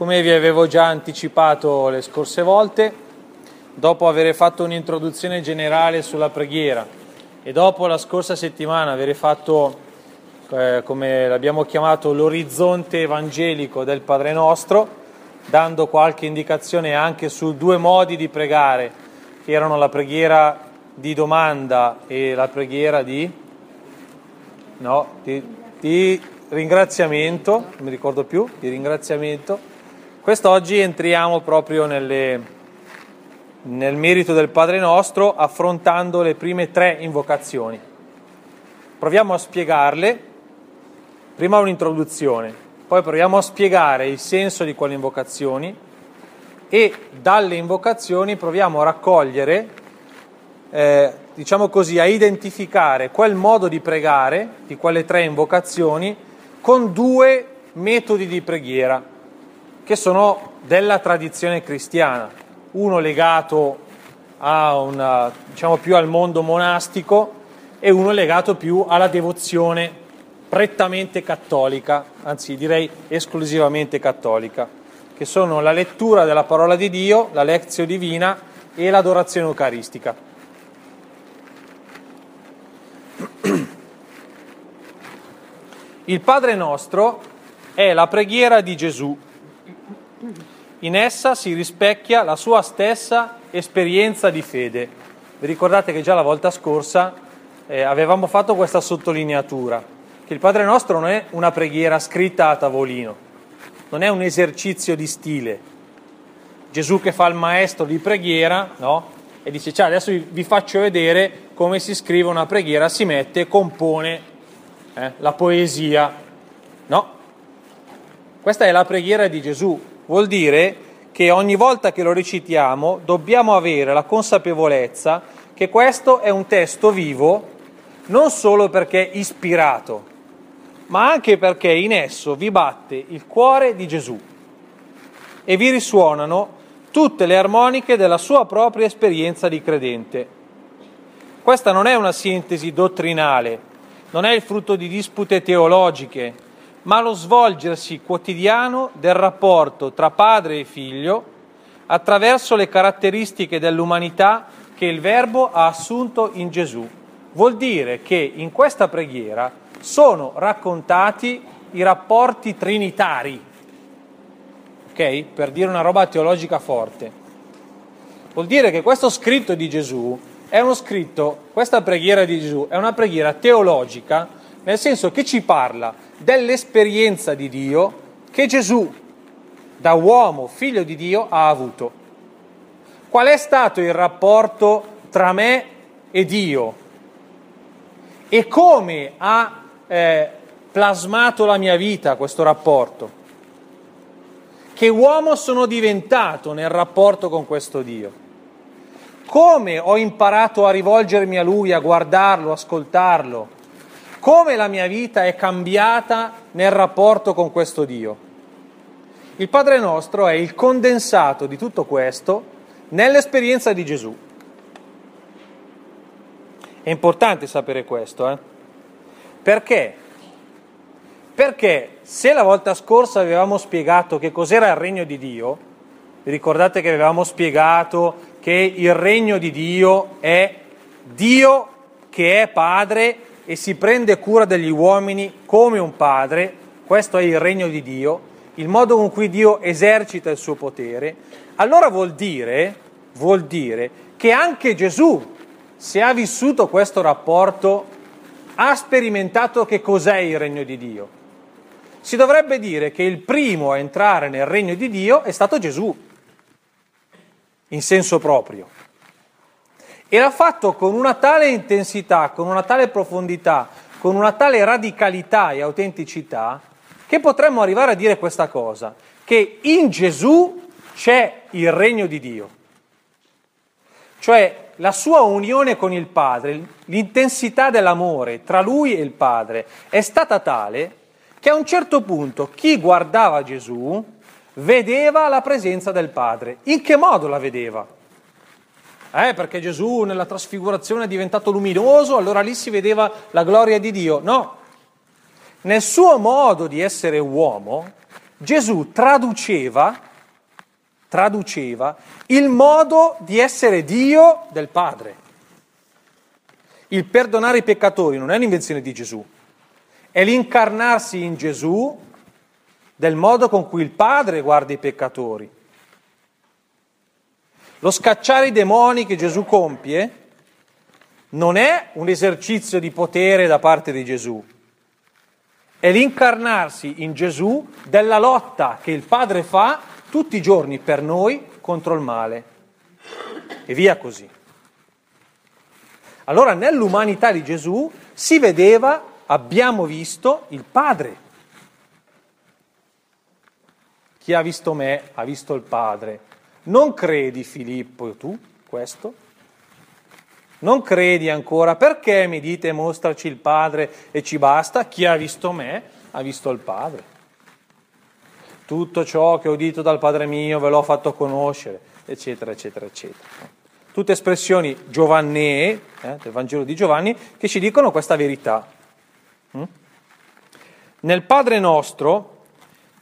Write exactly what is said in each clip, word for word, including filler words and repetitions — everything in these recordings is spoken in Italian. Come vi avevo già anticipato le scorse volte, dopo aver fatto un'introduzione generale sulla preghiera e dopo la scorsa settimana aver fatto, eh, come l'abbiamo chiamato, l'orizzonte evangelico del Padre nostro, dando qualche indicazione anche su due modi di pregare, che erano la preghiera di domanda e la preghiera di, no, di, di ringraziamento, non mi ricordo più, di ringraziamento. Quest'oggi entriamo proprio nelle, nel merito del Padre nostro, affrontando le prime tre invocazioni. Proviamo a spiegarle, prima un'introduzione, poi proviamo a spiegare il senso di quelle invocazioni e dalle invocazioni proviamo a raccogliere, eh, diciamo così, a identificare quel modo di pregare di quelle tre invocazioni con due metodi di preghiera che sono della tradizione cristiana, uno legato a una, diciamo più al mondo monastico e uno legato più alla devozione prettamente cattolica, anzi direi esclusivamente cattolica, che sono la lettura della parola di Dio, la lectio divina e l'adorazione eucaristica. Il Padre nostro è la preghiera di Gesù. In essa si rispecchia la sua stessa esperienza di fede. Vi ricordate che già la volta scorsa eh, avevamo fatto questa sottolineatura, che il Padre nostro non è una preghiera scritta a tavolino, non è un esercizio di stile. Gesù che fa il maestro di preghiera, no? E dice: ciao, adesso vi faccio vedere come si scrive una preghiera, si mette e compone eh, la poesia. No? Questa è la preghiera di Gesù. Vuol dire che ogni volta che lo recitiamo dobbiamo avere la consapevolezza che questo è un testo vivo, non solo perché ispirato, ma anche perché in esso vi batte il cuore di Gesù e vi risuonano tutte le armoniche della sua propria esperienza di credente. Questa non è una sintesi dottrinale, non è il frutto di dispute teologiche, ma lo svolgersi quotidiano del rapporto tra padre e figlio attraverso le caratteristiche dell'umanità che il Verbo ha assunto in Gesù. Vuol dire che in questa preghiera sono raccontati i rapporti trinitari, ok? Per dire una roba teologica forte. Vuol dire che questo scritto di Gesù è uno scritto, questa preghiera di Gesù è una preghiera teologica, nel senso che ci parla dell'esperienza di Dio che Gesù, da uomo, figlio di Dio, ha avuto. Qual è stato il rapporto tra me e Dio? E come ha eh, plasmato la mia vita questo rapporto? Che uomo sono diventato nel rapporto con questo Dio? Come ho imparato a rivolgermi a Lui, a guardarlo, ascoltarlo? Come la mia vita è cambiata nel rapporto con questo Dio. Il Padre nostro è il condensato di tutto questo nell'esperienza di Gesù. È importante sapere questo, eh? Perché? Perché se la volta scorsa avevamo spiegato che cos'era il regno di Dio, vi ricordate che avevamo spiegato che il regno di Dio è Dio che è Padre e si prende cura degli uomini come un padre, questo è il regno di Dio, il modo con cui Dio esercita il suo potere, allora vuol dire, vuol dire che anche Gesù, se ha vissuto questo rapporto, ha sperimentato che cos'è il regno di Dio. Si dovrebbe dire che il primo a entrare nel regno di Dio è stato Gesù, in senso proprio. E l'ha fatto con una tale intensità, con una tale profondità, con una tale radicalità e autenticità, che potremmo arrivare a dire questa cosa, che in Gesù c'è il regno di Dio. Cioè la sua unione con il Padre, l'intensità dell'amore tra lui e il Padre è stata tale che a un certo punto chi guardava Gesù vedeva la presenza del Padre. In che modo la vedeva? Eh, perché Gesù nella trasfigurazione è diventato luminoso, allora lì si vedeva la gloria di Dio. No, nel suo modo di essere uomo, Gesù traduceva, traduceva il modo di essere Dio del Padre. Il perdonare i peccatori non è un'invenzione di Gesù, è l'incarnarsi in Gesù del modo con cui il Padre guarda i peccatori. Lo scacciare i demoni che Gesù compie non è un esercizio di potere da parte di Gesù, è l'incarnarsi in Gesù della lotta che il Padre fa tutti i giorni per noi contro il male. E via così. Allora nell'umanità di Gesù si vedeva, abbiamo visto, il Padre. Chi ha visto me ha visto il Padre. Non credi, Filippo, tu, questo? Non credi ancora? Perché mi dite mostraci il Padre e ci basta? Chi ha visto me ha visto il Padre. Tutto ciò che ho udito dal Padre mio ve l'ho fatto conoscere, eccetera, eccetera, eccetera. Tutte espressioni giovannee, eh, del Vangelo di Giovanni, che ci dicono questa verità. Mm? Nel Padre nostro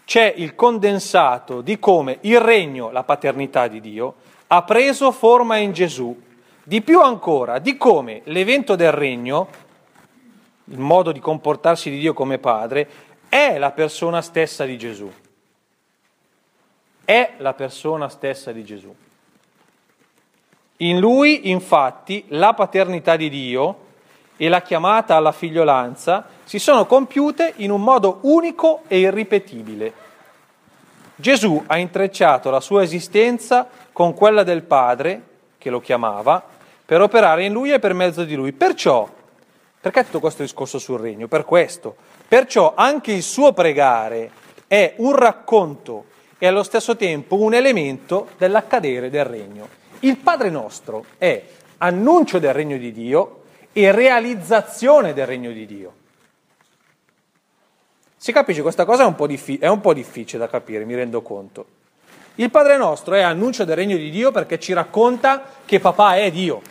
c'è il condensato di come il regno, la paternità di Dio, ha preso forma in Gesù. Di più ancora, di come l'evento del regno, il modo di comportarsi di Dio come Padre, è la persona stessa di Gesù. È la persona stessa di Gesù. In lui, infatti, la paternità di Dio e la chiamata alla figliolanza si sono compiute in un modo unico e irripetibile. Gesù ha intrecciato la sua esistenza con quella del Padre, che lo chiamava, per operare in lui e per mezzo di lui. Perciò, perché tutto questo discorso sul regno? Per questo. Perciò anche il suo pregare è un racconto e allo stesso tempo un elemento dell'accadere del regno. Il Padre nostro è annuncio del regno di Dio e realizzazione del regno di Dio. Si capisce questa cosa? È un po' diffi- è un po' difficile da capire, mi rendo conto. Il Padre nostro è annuncio del regno di Dio perché ci racconta che papà è Dio.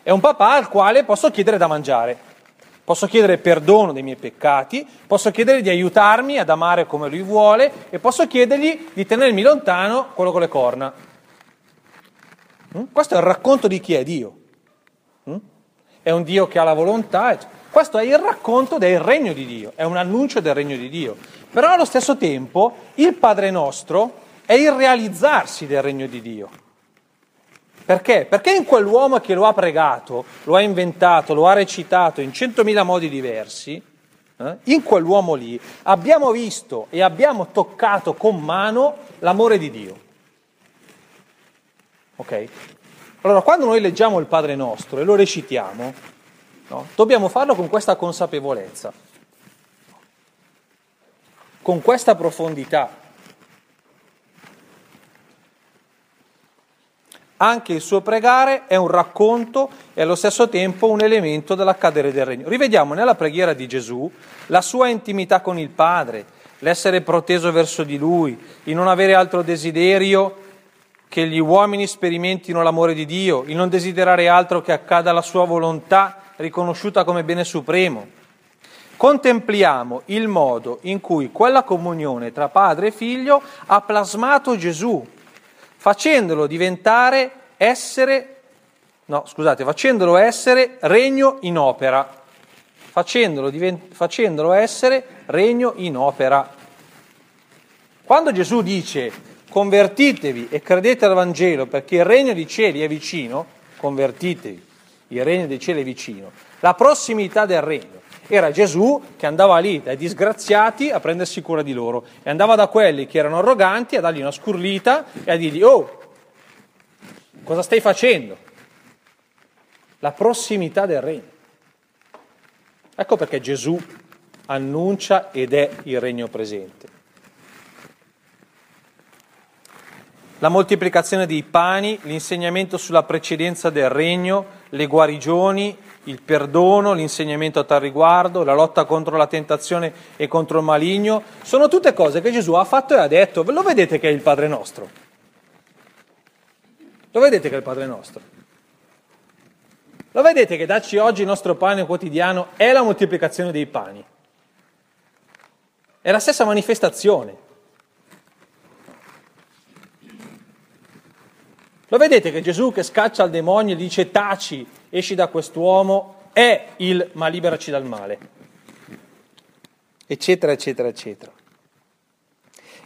È un papà al quale posso chiedere da mangiare, posso chiedere perdono dei miei peccati, posso chiedere di aiutarmi ad amare come lui vuole e posso chiedergli di tenermi lontano quello con le corna. Questo è il racconto di chi è Dio. È un Dio che ha la volontà. Questo è il racconto del regno di Dio, è un annuncio del regno di Dio. Però allo stesso tempo il Padre nostro è il realizzarsi del regno di Dio. Perché? Perché in quell'uomo che lo ha pregato, lo ha inventato, lo ha recitato in centomila modi diversi, eh, in quell'uomo lì abbiamo visto e abbiamo toccato con mano l'amore di Dio. Ok? Allora, quando noi leggiamo il Padre nostro e lo recitiamo, no, dobbiamo farlo con questa consapevolezza, con questa profondità. Anche il suo pregare è un racconto e allo stesso tempo un elemento dell'accadere del regno. Rivediamo nella preghiera di Gesù la sua intimità con il Padre, l'essere proteso verso di Lui, il non avere altro desiderio che gli uomini sperimentino l'amore di Dio, il non desiderare altro che accada alla sua volontà riconosciuta come bene supremo. Contempliamo il modo in cui quella comunione tra Padre e Figlio ha plasmato Gesù, facendolo diventare essere, no scusate, facendolo essere regno in opera, facendolo, divent- facendolo essere regno in opera. Quando Gesù dice convertitevi e credete al Vangelo perché il regno dei cieli è vicino, convertitevi, il regno dei cieli è vicino, la prossimità del regno. Era Gesù che andava lì dai disgraziati a prendersi cura di loro e andava da quelli che erano arroganti a dargli una scurlita e a dirgli: oh, cosa stai facendo? La prossimità del regno. Ecco perché Gesù annuncia ed è il regno presente. La moltiplicazione dei pani, l'insegnamento sulla precedenza del regno, le guarigioni, il perdono, l'insegnamento a tal riguardo, la lotta contro la tentazione e contro il maligno, sono tutte cose che Gesù ha fatto e ha detto. Lo vedete che è il Padre nostro? Lo vedete che è il Padre nostro? Lo vedete che darci oggi il nostro pane quotidiano è la moltiplicazione dei pani? È la stessa manifestazione. Lo vedete che Gesù che scaccia il demonio e dice taci, esci da quest'uomo, è il ma liberaci dal male, eccetera, eccetera, eccetera.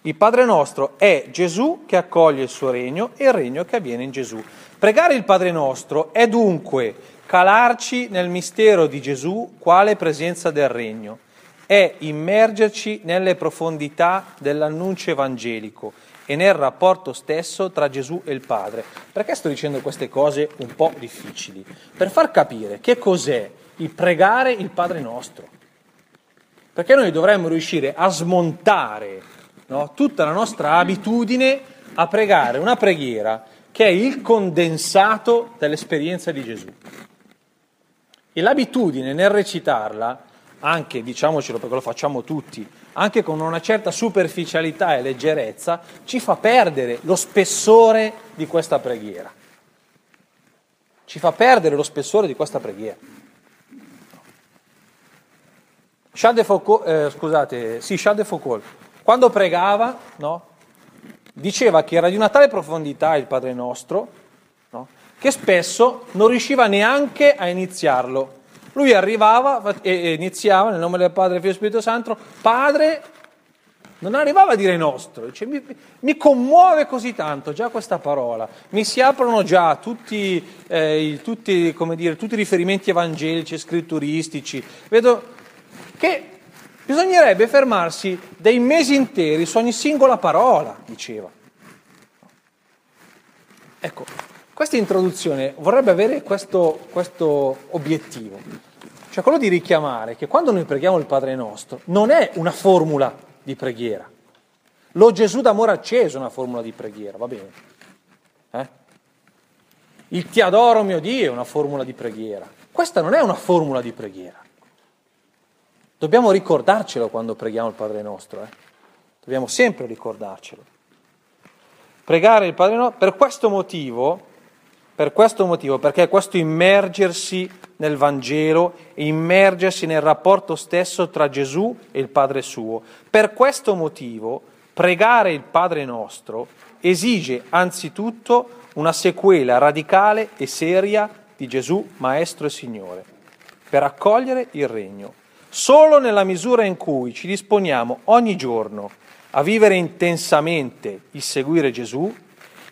Il Padre nostro è Gesù che accoglie il suo regno e il regno che avviene in Gesù. Pregare il Padre nostro è dunque calarci nel mistero di Gesù quale presenza del regno, è immergerci nelle profondità dell'annuncio evangelico e nel rapporto stesso tra Gesù e il Padre. Perché sto dicendo queste cose un po' difficili? Per far capire che cos'è il pregare il Padre nostro. Perché noi dovremmo riuscire a smontare, no, tutta la nostra abitudine a pregare una preghiera che è il condensato dell'esperienza di Gesù. E l'abitudine nel recitarla, anche, diciamocelo perché lo facciamo tutti, anche con una certa superficialità e leggerezza, ci fa perdere lo spessore di questa preghiera. Ci fa perdere lo spessore di questa preghiera. Charles de Foucault, eh, scusate, sì, Charles de Foucault, quando pregava, no, diceva che era di una tale profondità il Padre nostro, no, che spesso non riusciva neanche a iniziarlo. Lui arrivava e iniziava nel nome del Padre, Figlio e Spirito Santo. Padre non arrivava a dire nostro, cioè, mi, mi commuove così tanto già questa parola, mi si aprono già tutti, eh, tutti, come dire, tutti i riferimenti evangelici, scritturistici, vedo che bisognerebbe fermarsi dei mesi interi su ogni singola parola, diceva. Ecco. Questa introduzione vorrebbe avere questo, questo obiettivo, cioè quello di richiamare che quando noi preghiamo il Padre nostro non è una formula di preghiera. Lo Gesù d'amore acceso è una formula di preghiera, va bene? Eh? Il ti adoro mio Dio è una formula di preghiera. Questa non è una formula di preghiera. Dobbiamo ricordarcelo quando preghiamo il Padre nostro, eh? Dobbiamo sempre ricordarcelo. Pregare il Padre nostro, per questo motivo... Per questo motivo, perché questo immergersi nel Vangelo, immergersi nel rapporto stesso tra Gesù e il Padre suo, per questo motivo pregare il Padre nostro esige anzitutto una sequela radicale e seria di Gesù Maestro e Signore, per accogliere il Regno. Solo nella misura in cui ci disponiamo ogni giorno a vivere intensamente il seguire Gesù,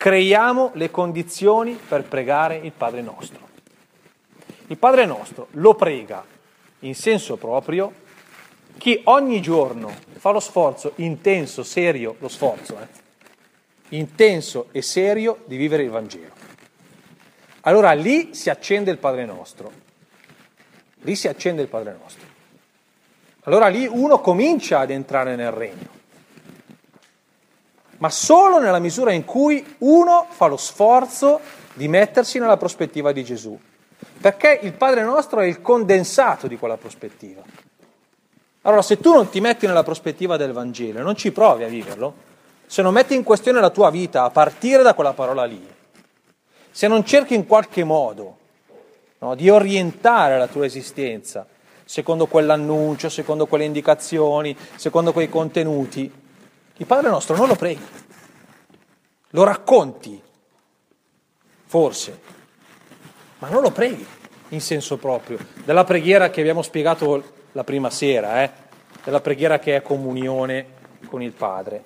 creiamo le condizioni per pregare il Padre nostro. Il Padre nostro lo prega in senso proprio chi ogni giorno fa lo sforzo intenso, serio, lo sforzo, eh, intenso e serio di vivere il Vangelo. Allora lì si accende il Padre nostro. Lì si accende il Padre nostro. Allora lì uno comincia ad entrare nel regno. Ma solo nella misura in cui uno fa lo sforzo di mettersi nella prospettiva di Gesù. Perché il Padre nostro è il condensato di quella prospettiva. Allora, se tu non ti metti nella prospettiva del Vangelo, non ci provi a viverlo, se non metti in questione la tua vita a partire da quella parola lì, se non cerchi in qualche modo, no, di orientare la tua esistenza secondo quell'annuncio, secondo quelle indicazioni, secondo quei contenuti, il Padre nostro non lo preghi, lo racconti, forse, ma non lo preghi in senso proprio. Della preghiera che abbiamo spiegato la prima sera, eh? Della preghiera che è comunione con il Padre.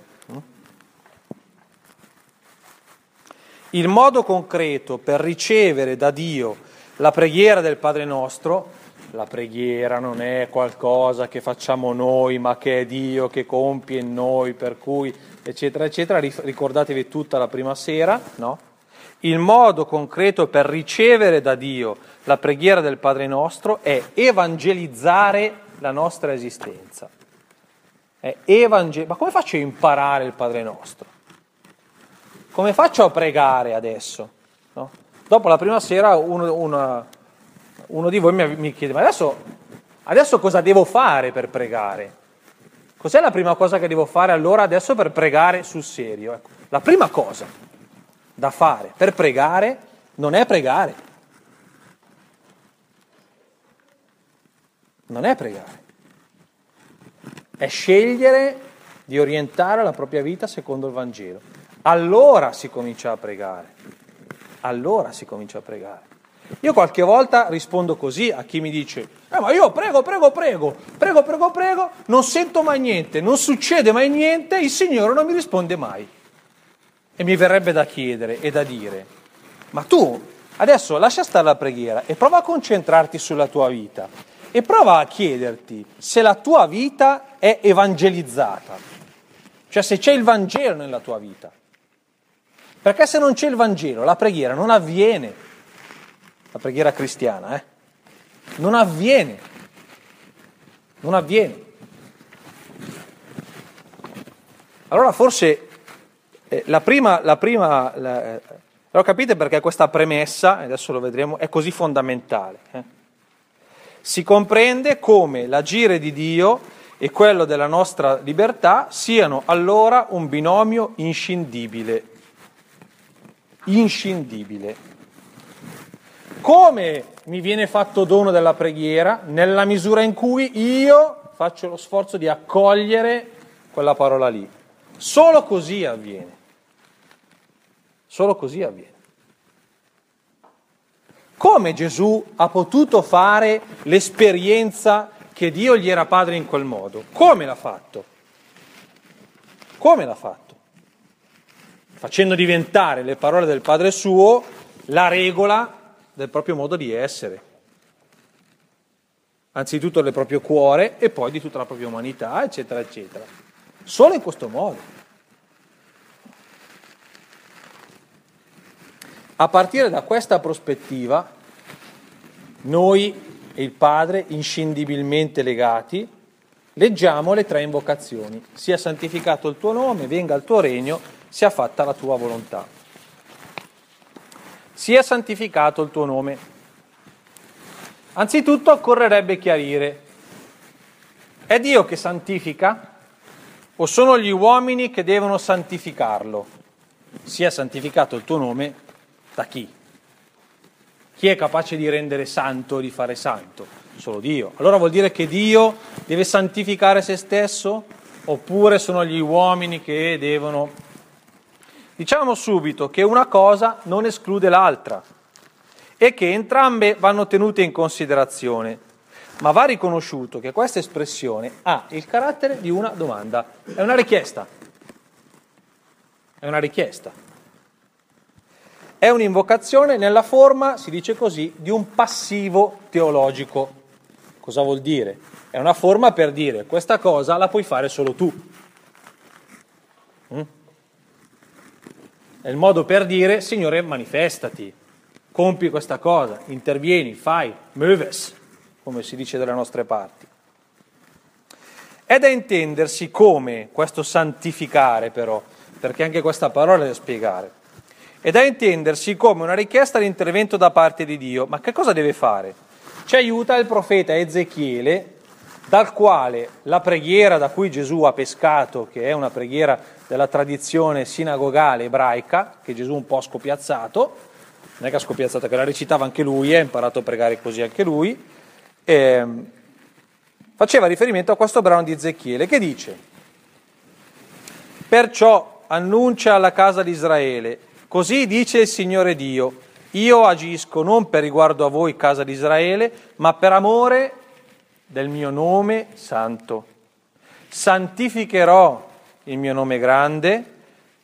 Il modo concreto per ricevere da Dio la preghiera del Padre nostro. La preghiera non è qualcosa che facciamo noi, ma che è Dio che compie in noi, per cui, eccetera, eccetera. Ricordatevi tutta la prima sera, no? Il modo concreto per ricevere da Dio la preghiera del Padre nostro è evangelizzare la nostra esistenza. È evangel- ma come faccio a imparare il Padre nostro? Come faccio a pregare adesso? No? Dopo la prima sera uno, una... Uno di voi mi chiede, ma adesso, adesso cosa devo fare per pregare? Cos'è la prima cosa che devo fare allora adesso per pregare sul serio? Ecco, la prima cosa da fare per pregare non è pregare. Non è pregare. È scegliere di orientare la propria vita secondo il Vangelo. Allora si comincia a pregare. allora si comincia a pregare. Io qualche volta rispondo così a chi mi dice: eh, ma io prego, prego, prego, prego, prego, prego, non sento mai niente, non succede mai niente, il Signore non mi risponde mai. E mi verrebbe da chiedere e da dire: ma tu adesso lascia stare la preghiera e prova a concentrarti sulla tua vita e prova a chiederti se la tua vita è evangelizzata, cioè se c'è il Vangelo nella tua vita. Perché se non c'è il Vangelo, la preghiera non avviene. La preghiera cristiana, eh? Non avviene, non avviene. Allora forse eh, la prima, la prima, la, eh, lo capite perché questa premessa, adesso lo vedremo, è così fondamentale. Eh? Si comprende come l'agire di Dio e quello della nostra libertà siano allora un binomio inscindibile, inscindibile. Come mi viene fatto dono della preghiera? Nella misura in cui io faccio lo sforzo di accogliere quella parola lì. Solo così avviene. Solo così avviene. Come Gesù ha potuto fare l'esperienza che Dio gli era padre in quel modo? Come l'ha fatto? Come l'ha fatto? Facendo diventare le parole del Padre suo la regola del proprio modo di essere, anzitutto del proprio cuore e poi di tutta la propria umanità, eccetera, eccetera. Solo in questo modo. A partire da questa prospettiva, noi e il Padre, inscindibilmente legati, leggiamo le tre invocazioni: sia santificato il tuo nome, venga il tuo regno, sia fatta la tua volontà. Sia santificato il tuo nome. Anzitutto occorrerebbe chiarire: è Dio che santifica o sono gli uomini che devono santificarlo? Sia santificato il tuo nome da chi? Chi è capace di rendere santo, di fare santo? Solo Dio. Allora vuol dire che Dio deve santificare se stesso? Oppure sono gli uomini che devono... Diciamo subito che una cosa non esclude l'altra e che entrambe vanno tenute in considerazione, ma va riconosciuto che questa espressione ha il carattere di una domanda, è una richiesta, è una richiesta, è un'invocazione nella forma, si dice così, di un passivo teologico. Cosa vuol dire? È una forma per dire: questa cosa la puoi fare solo tu. Mm? È il modo per dire: Signore, manifestati, compi questa cosa, intervieni, fai, muoves, come si dice dalle nostre parti. È da intendersi come questo santificare, però, perché anche questa parola è da spiegare. È da intendersi come una richiesta di intervento da parte di Dio. Ma che cosa deve fare? Ci aiuta il profeta Ezechiele, dal quale la preghiera da cui Gesù ha pescato, che è una preghiera della tradizione sinagogale ebraica, che Gesù un po' ha scopiazzato, non è che ha scopiazzato, che la recitava anche lui, ha imparato a pregare così anche lui, e faceva riferimento a questo brano di Ezechiele che dice: perciò annuncia alla casa di Israele, così dice il Signore Dio, io agisco non per riguardo a voi casa di Israele, ma per amore del mio nome santo. Santificherò il mio nome grande,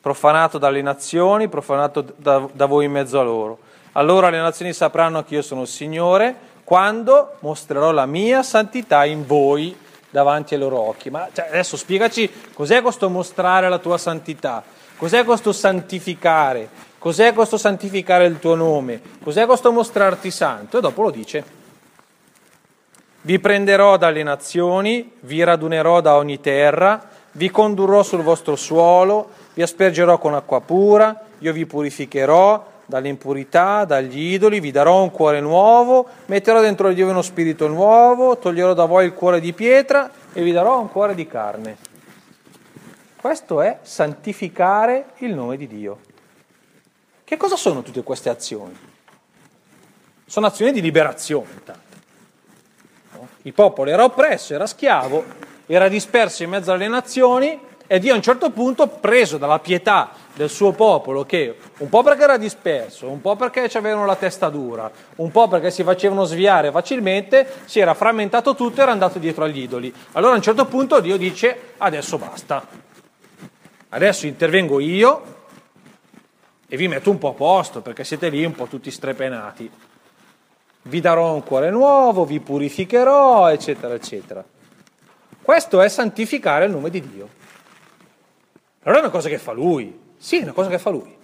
profanato dalle nazioni, profanato da, da voi in mezzo a loro. Allora le nazioni sapranno che io sono il Signore, quando mostrerò la mia santità in voi davanti ai loro occhi. Ma cioè, adesso spiegaci cos'è questo mostrare la tua santità, cos'è questo santificare, cos'è questo santificare il tuo nome, cos'è questo mostrarti santo. E dopo lo dice: vi prenderò dalle nazioni, vi radunerò da ogni terra, vi condurrò sul vostro suolo, vi aspergerò con acqua pura, io vi purificherò dall'impurità, dagli idoli, vi darò un cuore nuovo, metterò dentro di voi uno spirito nuovo, toglierò da voi il cuore di pietra e vi darò un cuore di carne. Questo è santificare il nome di Dio. Che cosa sono tutte queste azioni? Sono azioni di liberazione, intanto. Il popolo era oppresso, era schiavo, era disperso in mezzo alle nazioni e Dio a un certo punto, preso dalla pietà del suo popolo, che un po' perché era disperso, un po' perché avevano la testa dura, un po' perché si facevano sviare facilmente, si era frammentato tutto, era andato dietro agli idoli. Allora a un certo punto Dio dice: adesso basta, adesso intervengo io e vi metto un po' a posto, perché siete lì un po' tutti strepenati, vi darò un cuore nuovo, vi purificherò, eccetera eccetera. Questo è santificare il nome di Dio. Allora è una cosa che fa lui. Sì, è una cosa che fa lui.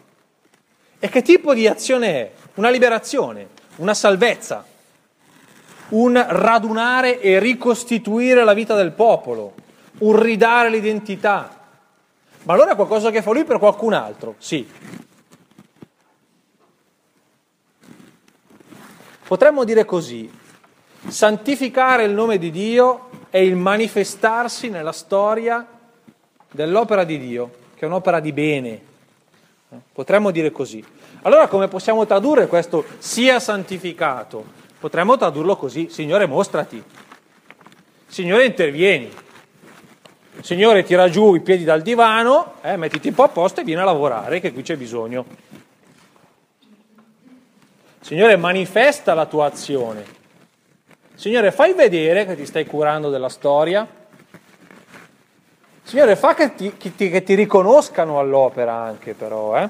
E che tipo di azione è? Una liberazione, una salvezza, un radunare e ricostituire la vita del popolo, un ridare l'identità. Ma allora è qualcosa che fa lui per qualcun altro? Sì. Potremmo dire così: santificare il nome di Dio è il manifestarsi nella storia dell'opera di Dio, che è un'opera di bene. Potremmo dire così. Allora come possiamo tradurre questo sia santificato? Potremmo tradurlo così: Signore, mostrati. Signore, intervieni. Signore, tira giù i piedi dal divano, eh, mettiti un po' a posto e vieni a lavorare, che qui c'è bisogno. Signore, manifesta la tua azione. Signore, fai vedere che ti stai curando della storia. Signore, fa che ti, che, ti, che ti riconoscano all'opera anche, però. Eh?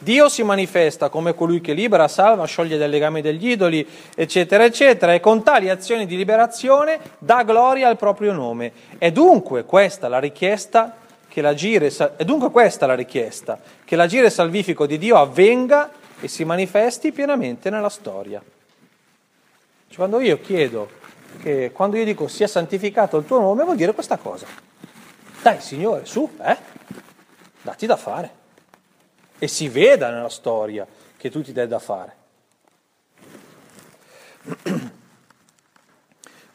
Dio si manifesta come colui che libera, salva, scioglie dai legami degli idoli, eccetera, eccetera, e con tali azioni di liberazione dà gloria al proprio nome. È dunque questa la richiesta che l'agire, è dunque questa la richiesta, che l'agire salvifico di Dio avvenga e si manifesti pienamente nella storia. Cioè, quando io chiedo, che quando io dico sia santificato il tuo nome, vuol dire questa cosa: dai Signore, su, eh, datti da fare, e si veda nella storia che tu ti dai da fare.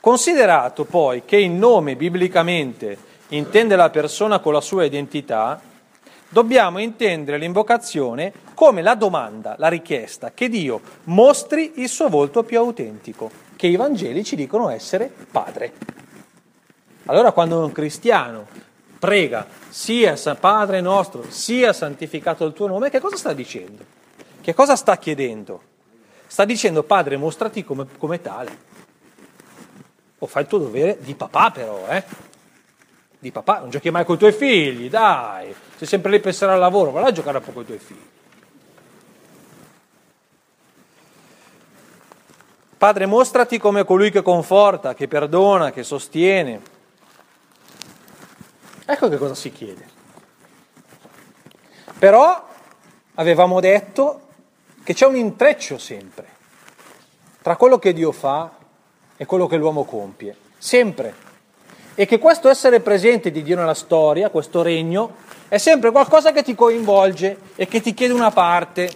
Considerato poi che il nome biblicamente intende la persona con la sua identità, dobbiamo intendere l'invocazione come la domanda, la richiesta, che Dio mostri il suo volto più autentico, che i Vangeli ci dicono essere Padre. Allora quando un cristiano prega sia Padre nostro, sia santificato il tuo nome, che cosa sta dicendo? Che cosa sta chiedendo? Sta dicendo: Padre, mostrati come, come tale. O fai il tuo dovere di papà, però, eh? Di papà, non giochi mai con i tuoi figli, dai! Sei sempre lì a pensare al lavoro, vai a giocare un po' con i tuoi figli. Padre, mostrati come colui che conforta, che perdona, che sostiene. Ecco che cosa si chiede. Però avevamo detto che c'è un intreccio sempre tra quello che Dio fa e quello che l'uomo compie, sempre. E che questo essere presente di Dio nella storia, questo regno, è sempre qualcosa che ti coinvolge e che ti chiede una parte.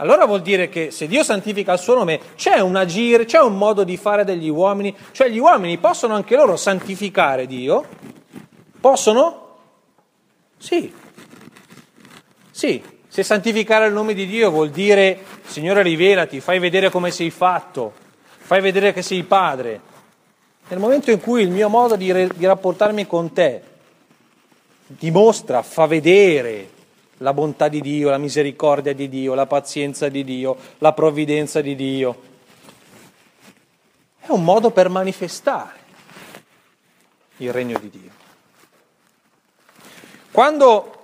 Allora vuol dire che se Dio santifica il suo nome, c'è un agire, c'è un modo di fare degli uomini, cioè gli uomini possono anche loro santificare Dio? Possono? Sì. Sì. Se santificare il nome di Dio vuol dire: Signore, rivelati, fai vedere come sei fatto, fai vedere che sei Padre. Nel momento in cui il mio modo di, re, di rapportarmi con te dimostra, fa vedere la bontà di Dio, la misericordia di Dio, la pazienza di Dio, la provvidenza di Dio, è un modo per manifestare il regno di Dio. Quando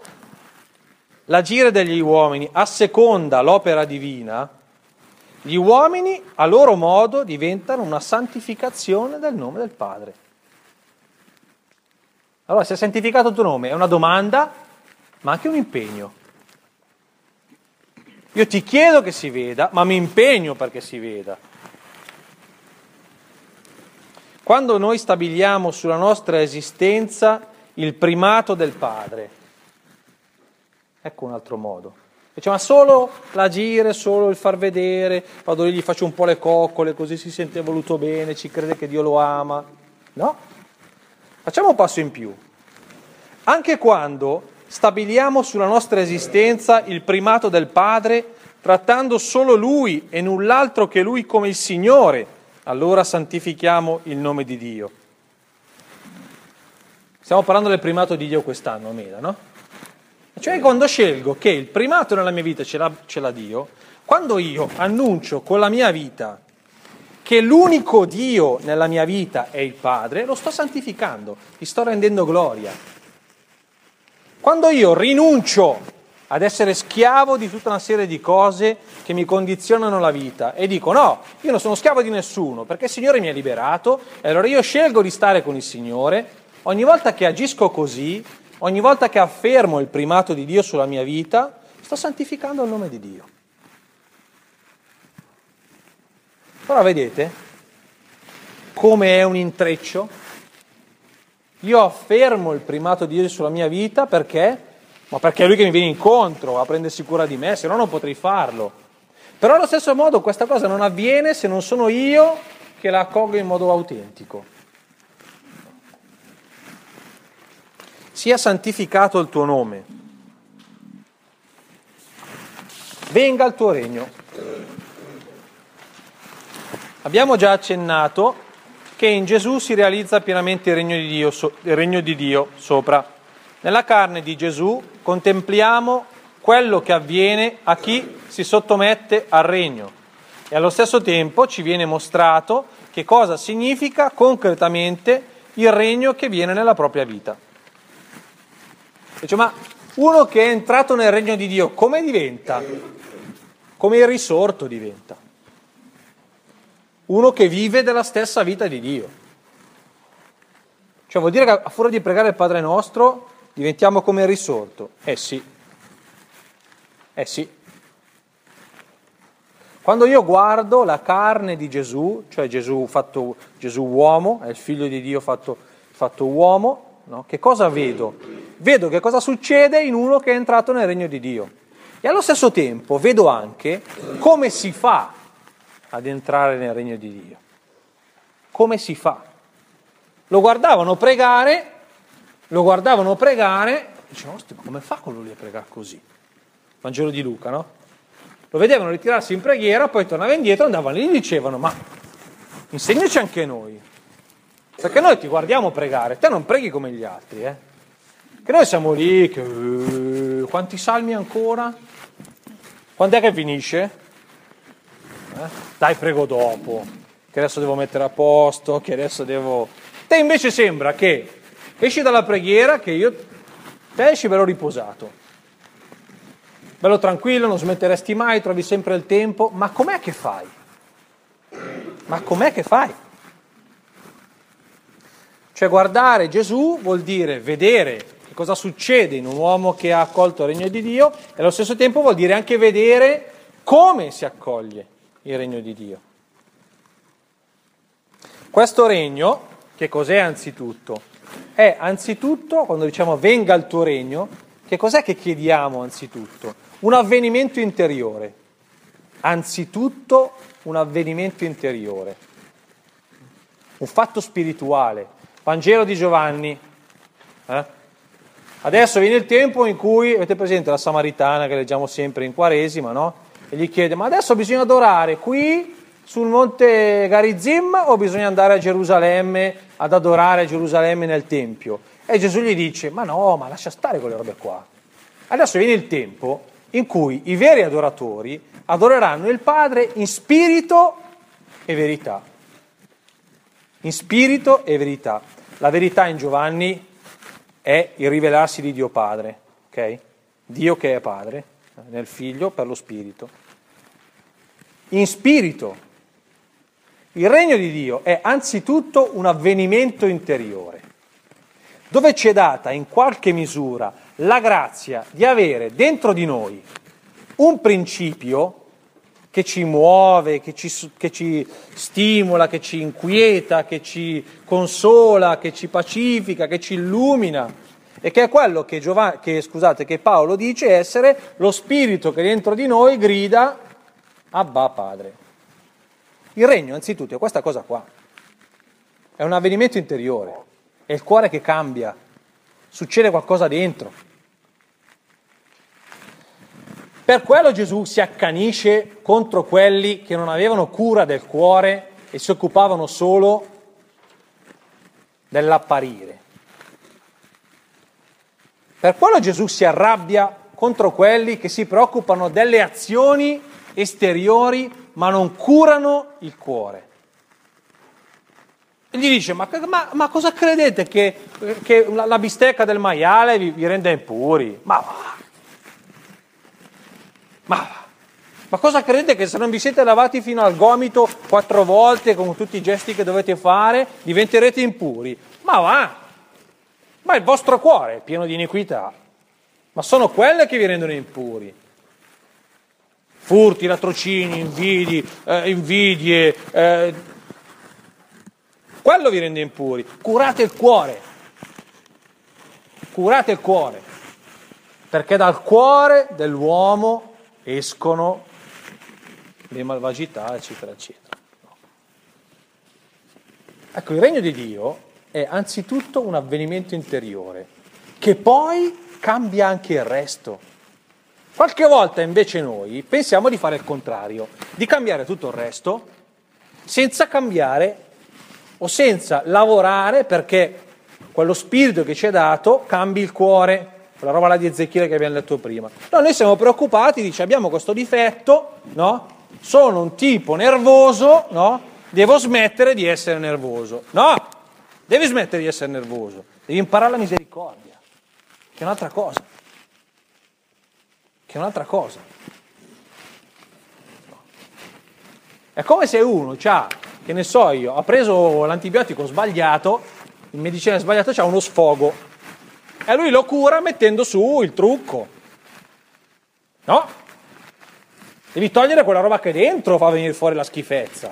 l'agire degli uomini asseconda l'opera divina, gli uomini a loro modo diventano una santificazione del nome del Padre. Allora, se è santificato il tuo nome, è una domanda, ma anche un impegno. Io ti chiedo che si veda, ma mi impegno perché si veda. Quando noi stabiliamo sulla nostra esistenza il primato del Padre, ecco un altro modo. Diciamo, ma solo l'agire, solo il far vedere, vado lì, gli faccio un po' le coccole, così si sente voluto bene, ci crede che Dio lo ama. No? Facciamo un passo in più. Anche quando stabiliamo sulla nostra esistenza il primato del Padre, trattando solo Lui e null'altro che Lui come il Signore, allora santifichiamo il nome di Dio. Stiamo parlando del primato di Dio quest'anno a Milano, no? Cioè quando scelgo che il primato nella mia vita ce l'ha, ce l'ha Dio, quando io annuncio con la mia vita che l'unico Dio nella mia vita è il Padre, lo sto santificando, gli sto rendendo gloria. Quando io rinuncio ad essere schiavo di tutta una serie di cose che mi condizionano la vita e dico no, io non sono schiavo di nessuno perché il Signore mi ha liberato e allora io scelgo di stare con il Signore, ogni volta che agisco così, ogni volta che affermo il primato di Dio sulla mia vita, sto santificando il nome di Dio. Ora vedete come è un intreccio? Io affermo il primato di Dio sulla mia vita perché? Ma perché è Lui che mi viene incontro a prendersi cura di me, se no non potrei farlo. Però allo stesso modo questa cosa non avviene se non sono io che la accolgo in modo autentico. Sia santificato il tuo nome. Venga il tuo regno. Abbiamo già accennato che in Gesù si realizza pienamente il regno di Dio, so, il regno di Dio sopra. Nella carne di Gesù contempliamo quello che avviene a chi si sottomette al regno e allo stesso tempo ci viene mostrato che cosa significa concretamente il regno che viene nella propria vita. Dice, ma uno che è entrato nel regno di Dio come diventa? Come il risorto diventa? Uno che vive della stessa vita di Dio. Cioè vuol dire che a furia di pregare il Padre nostro diventiamo come il risorto. Eh sì. Eh sì. Quando io guardo la carne di Gesù, cioè Gesù fatto Gesù uomo, è il figlio di Dio fatto, fatto uomo, no? Che cosa vedo? Vedo che cosa succede in uno che è entrato nel regno di Dio. E allo stesso tempo vedo anche come si fa ad entrare nel regno di Dio. Come si fa? Lo guardavano pregare, lo guardavano pregare, e dicevano, ma come fa quello lì a pregare così? Vangelo di Luca, no? Lo vedevano ritirarsi in preghiera, poi tornava indietro, andavano lì e dicevano, ma insegnaci anche noi. Perché noi ti guardiamo pregare, te non preghi come gli altri, eh? Che noi siamo lì, che... quanti salmi ancora? Quando è che finisce? Eh? Dai, prego dopo, che adesso devo mettere a posto, che adesso devo... Te invece sembra che esci dalla preghiera, che io... Te esci bello riposato, bello tranquillo, non smetteresti mai, trovi sempre il tempo. Ma com'è che fai? Ma com'è che fai? Cioè guardare Gesù vuol dire vedere che cosa succede in un uomo che ha accolto il regno di Dio e allo stesso tempo vuol dire anche vedere come si accoglie il regno di Dio. Questo regno, che cos'è anzitutto? È anzitutto, quando diciamo venga il tuo regno, che cos'è che chiediamo anzitutto? Un avvenimento interiore. Anzitutto un avvenimento interiore. Un fatto spirituale. Vangelo di Giovanni. Eh? Adesso viene il tempo in cui, avete presente la Samaritana che leggiamo sempre in Quaresima, no? E gli chiede, ma adesso bisogna adorare qui sul monte Garizim o bisogna andare a Gerusalemme ad adorare a Gerusalemme nel Tempio? E Gesù gli dice, ma no, ma lascia stare quelle robe qua. Adesso viene il tempo in cui i veri adoratori adoreranno il Padre in spirito e verità. In spirito e verità. La verità in Giovanni è il rivelarsi di Dio Padre, ok? Dio che è Padre nel Figlio per lo Spirito. In spirito. Il regno di Dio è anzitutto un avvenimento interiore, dove c'è data in qualche misura la grazia di avere dentro di noi un principio che ci muove, che ci, che ci stimola, che ci inquieta, che ci consola, che ci pacifica, che ci illumina. E che è quello che, Giovanni, che, scusate, che Paolo dice essere lo spirito che dentro di noi grida Abba Padre. Il regno, anzitutto, è questa cosa qua. È un avvenimento interiore. È il cuore che cambia. Succede qualcosa dentro. Per quello Gesù si accanisce contro quelli che non avevano cura del cuore e si occupavano solo dell'apparire. Per quello Gesù si arrabbia contro quelli che si preoccupano delle azioni esteriori ma non curano il cuore. E gli dice, ma, ma, ma cosa credete che, che la, la bistecca del maiale vi, vi renda impuri? Ma va! Ma va! Ma cosa credete che se non vi siete lavati fino al gomito quattro volte con tutti i gesti che dovete fare, diventerete impuri? Ma va! Ma il vostro cuore è pieno di iniquità. Ma sono quelle che vi rendono impuri. Furti, latrocini, invidi, eh, invidie. Eh, quello vi rende impuri. Curate il cuore. Curate il cuore. Perché dal cuore dell'uomo escono le malvagità, eccetera, eccetera. No. Ecco, il regno di Dio è anzitutto un avvenimento interiore, che poi cambia anche il resto. Qualche volta invece noi pensiamo di fare il contrario, di cambiare tutto il resto, senza cambiare o senza lavorare perché quello spirito che ci è dato cambi il cuore. La roba là di Ezechiele che abbiamo letto prima. No, noi siamo preoccupati, dice, abbiamo questo difetto, no? Sono un tipo nervoso, no? Devo smettere di essere nervoso. No, devi smettere di essere nervoso. Devi imparare la misericordia, che è un'altra cosa. Che è un'altra cosa. No. È come se uno c'ha, che ne so io, ha preso l'antibiotico sbagliato, in medicina sbagliata c'ha uno sfogo. E lui lo cura mettendo su il trucco. No? Devi togliere quella roba che è dentro, fa venire fuori la schifezza.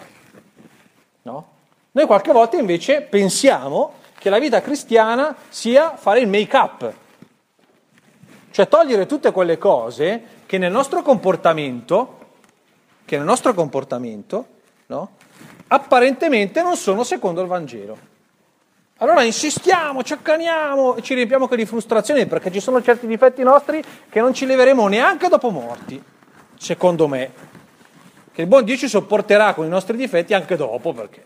No? Noi qualche volta invece pensiamo che la vita cristiana sia fare il make-up. Cioè togliere tutte quelle cose che nel nostro comportamento, che nel nostro comportamento, no? Apparentemente non sono secondo il Vangelo. Allora insistiamo, ciaccaniamo e ci riempiamo anche di frustrazione perché ci sono certi difetti nostri che non ci leveremo neanche dopo morti, secondo me. Che il buon Dio ci sopporterà con i nostri difetti anche dopo, perché...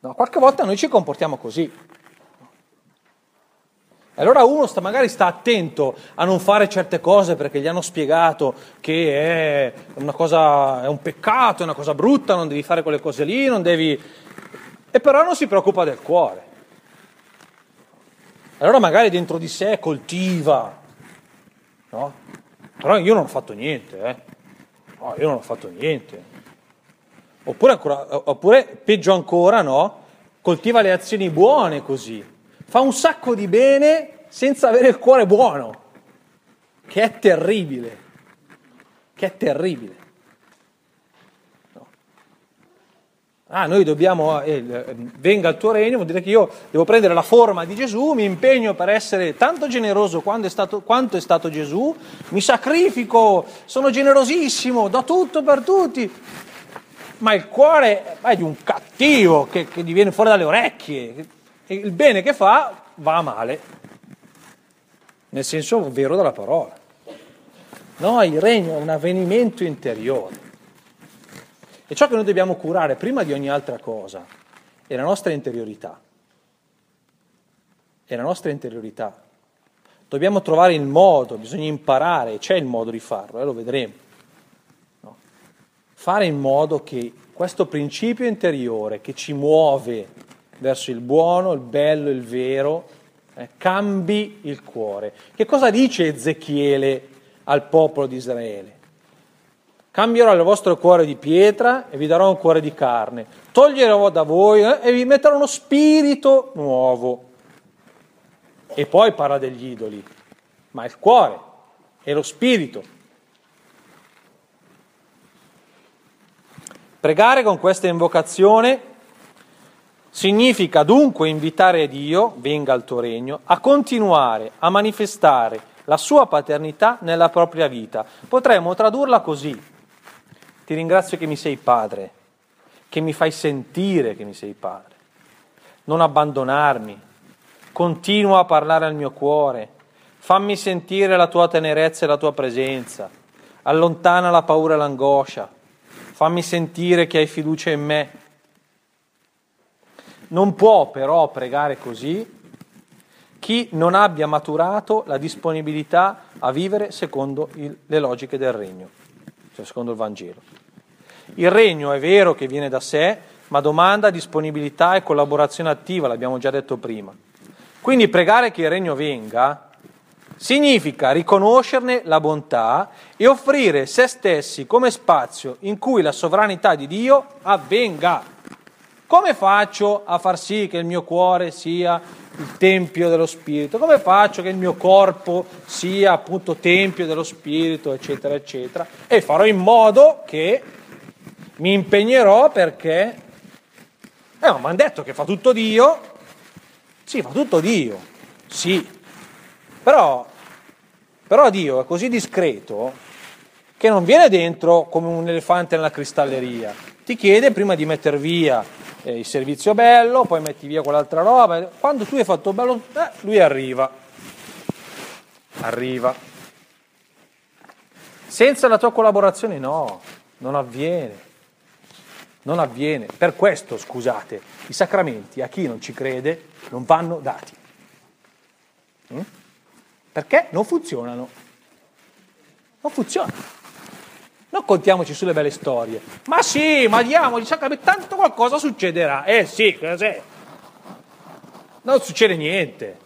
No, qualche volta noi ci comportiamo così. E allora uno sta, magari sta attento a non fare certe cose perché gli hanno spiegato che è una cosa, è un peccato, è una cosa brutta, non devi fare quelle cose lì, non devi... E però non si preoccupa del cuore. Allora magari dentro di sé coltiva, no? Però io non ho fatto niente, eh? No, io non ho fatto niente. Oppure, ancora, oppure peggio ancora, no? Coltiva le azioni buone così. Fa un sacco di bene senza avere il cuore buono. Che è terribile. Che è terribile. Ah, noi dobbiamo, eh, venga il tuo regno, vuol dire che io devo prendere la forma di Gesù, mi impegno per essere tanto generoso quanto è stato, quanto è stato Gesù, mi sacrifico, sono generosissimo, do tutto per tutti, ma il cuore è di un cattivo che, che gli viene fuori dalle orecchie, il bene che fa va a male, nel senso vero della parola. No, il regno è un avvenimento interiore. E ciò che noi dobbiamo curare prima di ogni altra cosa è la nostra interiorità. È la nostra interiorità. Dobbiamo trovare il modo, bisogna imparare, c'è il modo di farlo, eh, lo vedremo. No. Fare in modo che questo principio interiore che ci muove verso il buono, il bello, il vero, eh, cambi il cuore. Che cosa dice Ezechiele al popolo di Israele? Cambierò il vostro cuore di pietra e vi darò un cuore di carne. Toglierò da voi eh, e vi metterò uno spirito nuovo. E poi parla degli idoli. Ma il cuore e lo spirito. Pregare con questa invocazione significa dunque invitare Dio, venga il tuo regno, a continuare a manifestare la sua paternità nella propria vita. Potremmo tradurla così. Ti ringrazio che mi sei padre, che mi fai sentire che mi sei padre. Non abbandonarmi, continua a parlare al mio cuore, fammi sentire la tua tenerezza e la tua presenza, allontana la paura e l'angoscia, fammi sentire che hai fiducia in me. Non può però pregare così chi non abbia maturato la disponibilità a vivere secondo il, le logiche del regno, cioè secondo il Vangelo. Il regno è vero che viene da sé, ma domanda disponibilità e collaborazione attiva, l'abbiamo già detto prima. Quindi pregare che il regno venga significa riconoscerne la bontà e offrire se stessi come spazio in cui la sovranità di Dio avvenga. Come faccio a far sì che il mio cuore sia il tempio dello Spirito? Come faccio che il mio corpo sia appunto tempio dello Spirito, eccetera, eccetera? E farò in modo che mi impegnerò perché... Eh, ma mi hanno detto che fa tutto Dio... Sì, fa tutto Dio, sì, però, però Dio è così discreto che non viene dentro come un elefante nella cristalleria, ti chiede prima di mettere via eh, il servizio bello, poi metti via quell'altra roba, quando tu hai fatto bello, eh, lui arriva, arriva. Senza la tua collaborazione no, non avviene, non avviene, per questo scusate, i sacramenti a chi non ci crede non vanno dati, mm? perché non funzionano, non funzionano. Non contiamoci sulle belle storie, ma sì, ma diamogli, tanto qualcosa succederà, eh sì, cos'è? Non succede niente,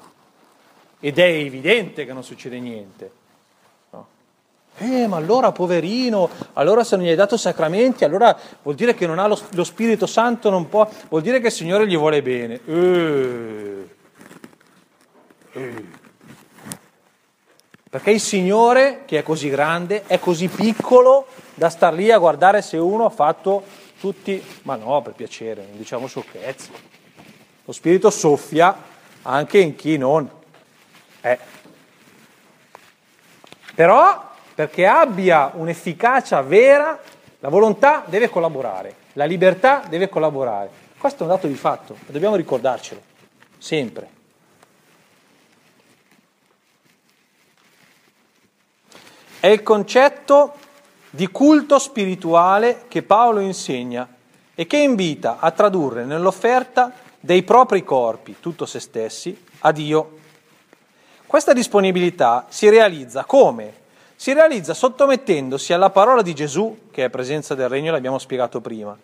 ed è evidente che non succede niente. No. Eh, ma allora poverino, allora se non gli hai dato sacramenti, allora vuol dire che non ha lo, lo Spirito Santo, non può, vuol dire che il Signore gli vuole bene. Eh, eh. Perché il Signore, che è così grande, è così piccolo da star lì a guardare se uno ha fatto tutti... Ma no, per piacere, non diciamo sciocchezze. Lo Spirito soffia anche in chi non è. Però... Perché abbia un'efficacia vera, la volontà deve collaborare, la libertà deve collaborare. Questo è un dato di fatto, dobbiamo ricordarcelo, sempre. È il concetto di culto spirituale che Paolo insegna e che invita a tradurre nell'offerta dei propri corpi, tutto se stessi, a Dio. Questa disponibilità si realizza come? Si realizza sottomettendosi alla parola di Gesù, che è presenza del regno, l'abbiamo spiegato prima,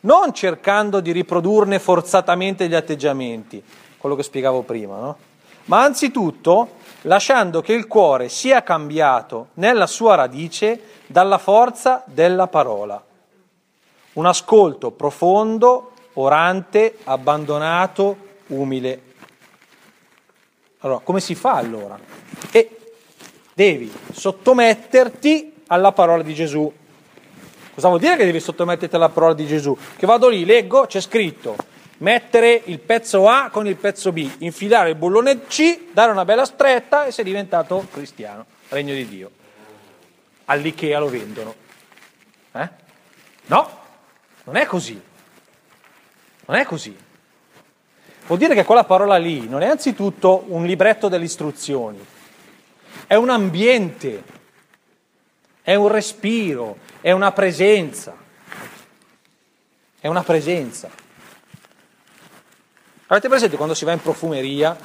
non cercando di riprodurne forzatamente gli atteggiamenti, quello che spiegavo prima, no? Ma anzitutto lasciando che il cuore sia cambiato nella sua radice dalla forza della parola. Un ascolto profondo, orante, abbandonato, umile. Allora, come si fa allora? E devi sottometterti alla parola di Gesù. Cosa vuol dire che devi sottometterti alla parola di Gesù? Che vado lì, leggo, c'è scritto mettere il pezzo A con il pezzo B, infilare il bullone C, dare una bella stretta e sei diventato cristiano, regno di Dio. All'Ikea lo vendono. Eh? No, non è così. Non è così. Vuol dire che quella parola lì non è anzitutto un libretto delle istruzioni, è un ambiente, è un respiro, è una presenza, è una presenza. Avete presente quando si va in profumeria,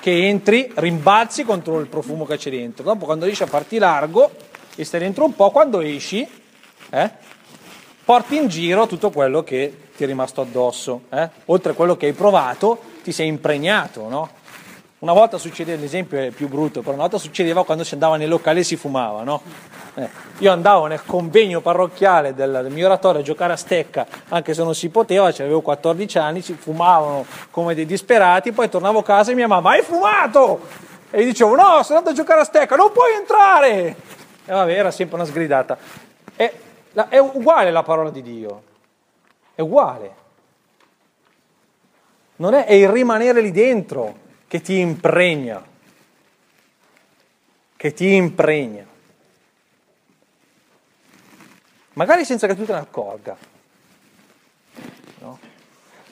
che entri, rimbalzi contro il profumo che c'è dentro, dopo quando riesci a farti largo e stai dentro un po', quando esci, eh, porti in giro tutto quello che ti è rimasto addosso, eh? Oltre a quello che hai provato, ti sei impregnato, no? Una volta succedeva, l'esempio è più brutto, però una volta succedeva quando si andava nei locali e si fumava, no? Eh, io andavo nel convegno parrocchiale del, del mio oratorio a giocare a stecca, anche se non si poteva, cioè avevo quattordici anni, si fumavano come dei disperati, poi tornavo a casa e mia mamma, hai fumato? E gli dicevo, no, sono andato a giocare a stecca, non puoi entrare! E vabbè, era sempre una sgridata. È, è uguale la parola di Dio, è uguale. Non è, è il rimanere lì dentro che ti impregna, che ti impregna. Magari senza che tu te ne accorga. No?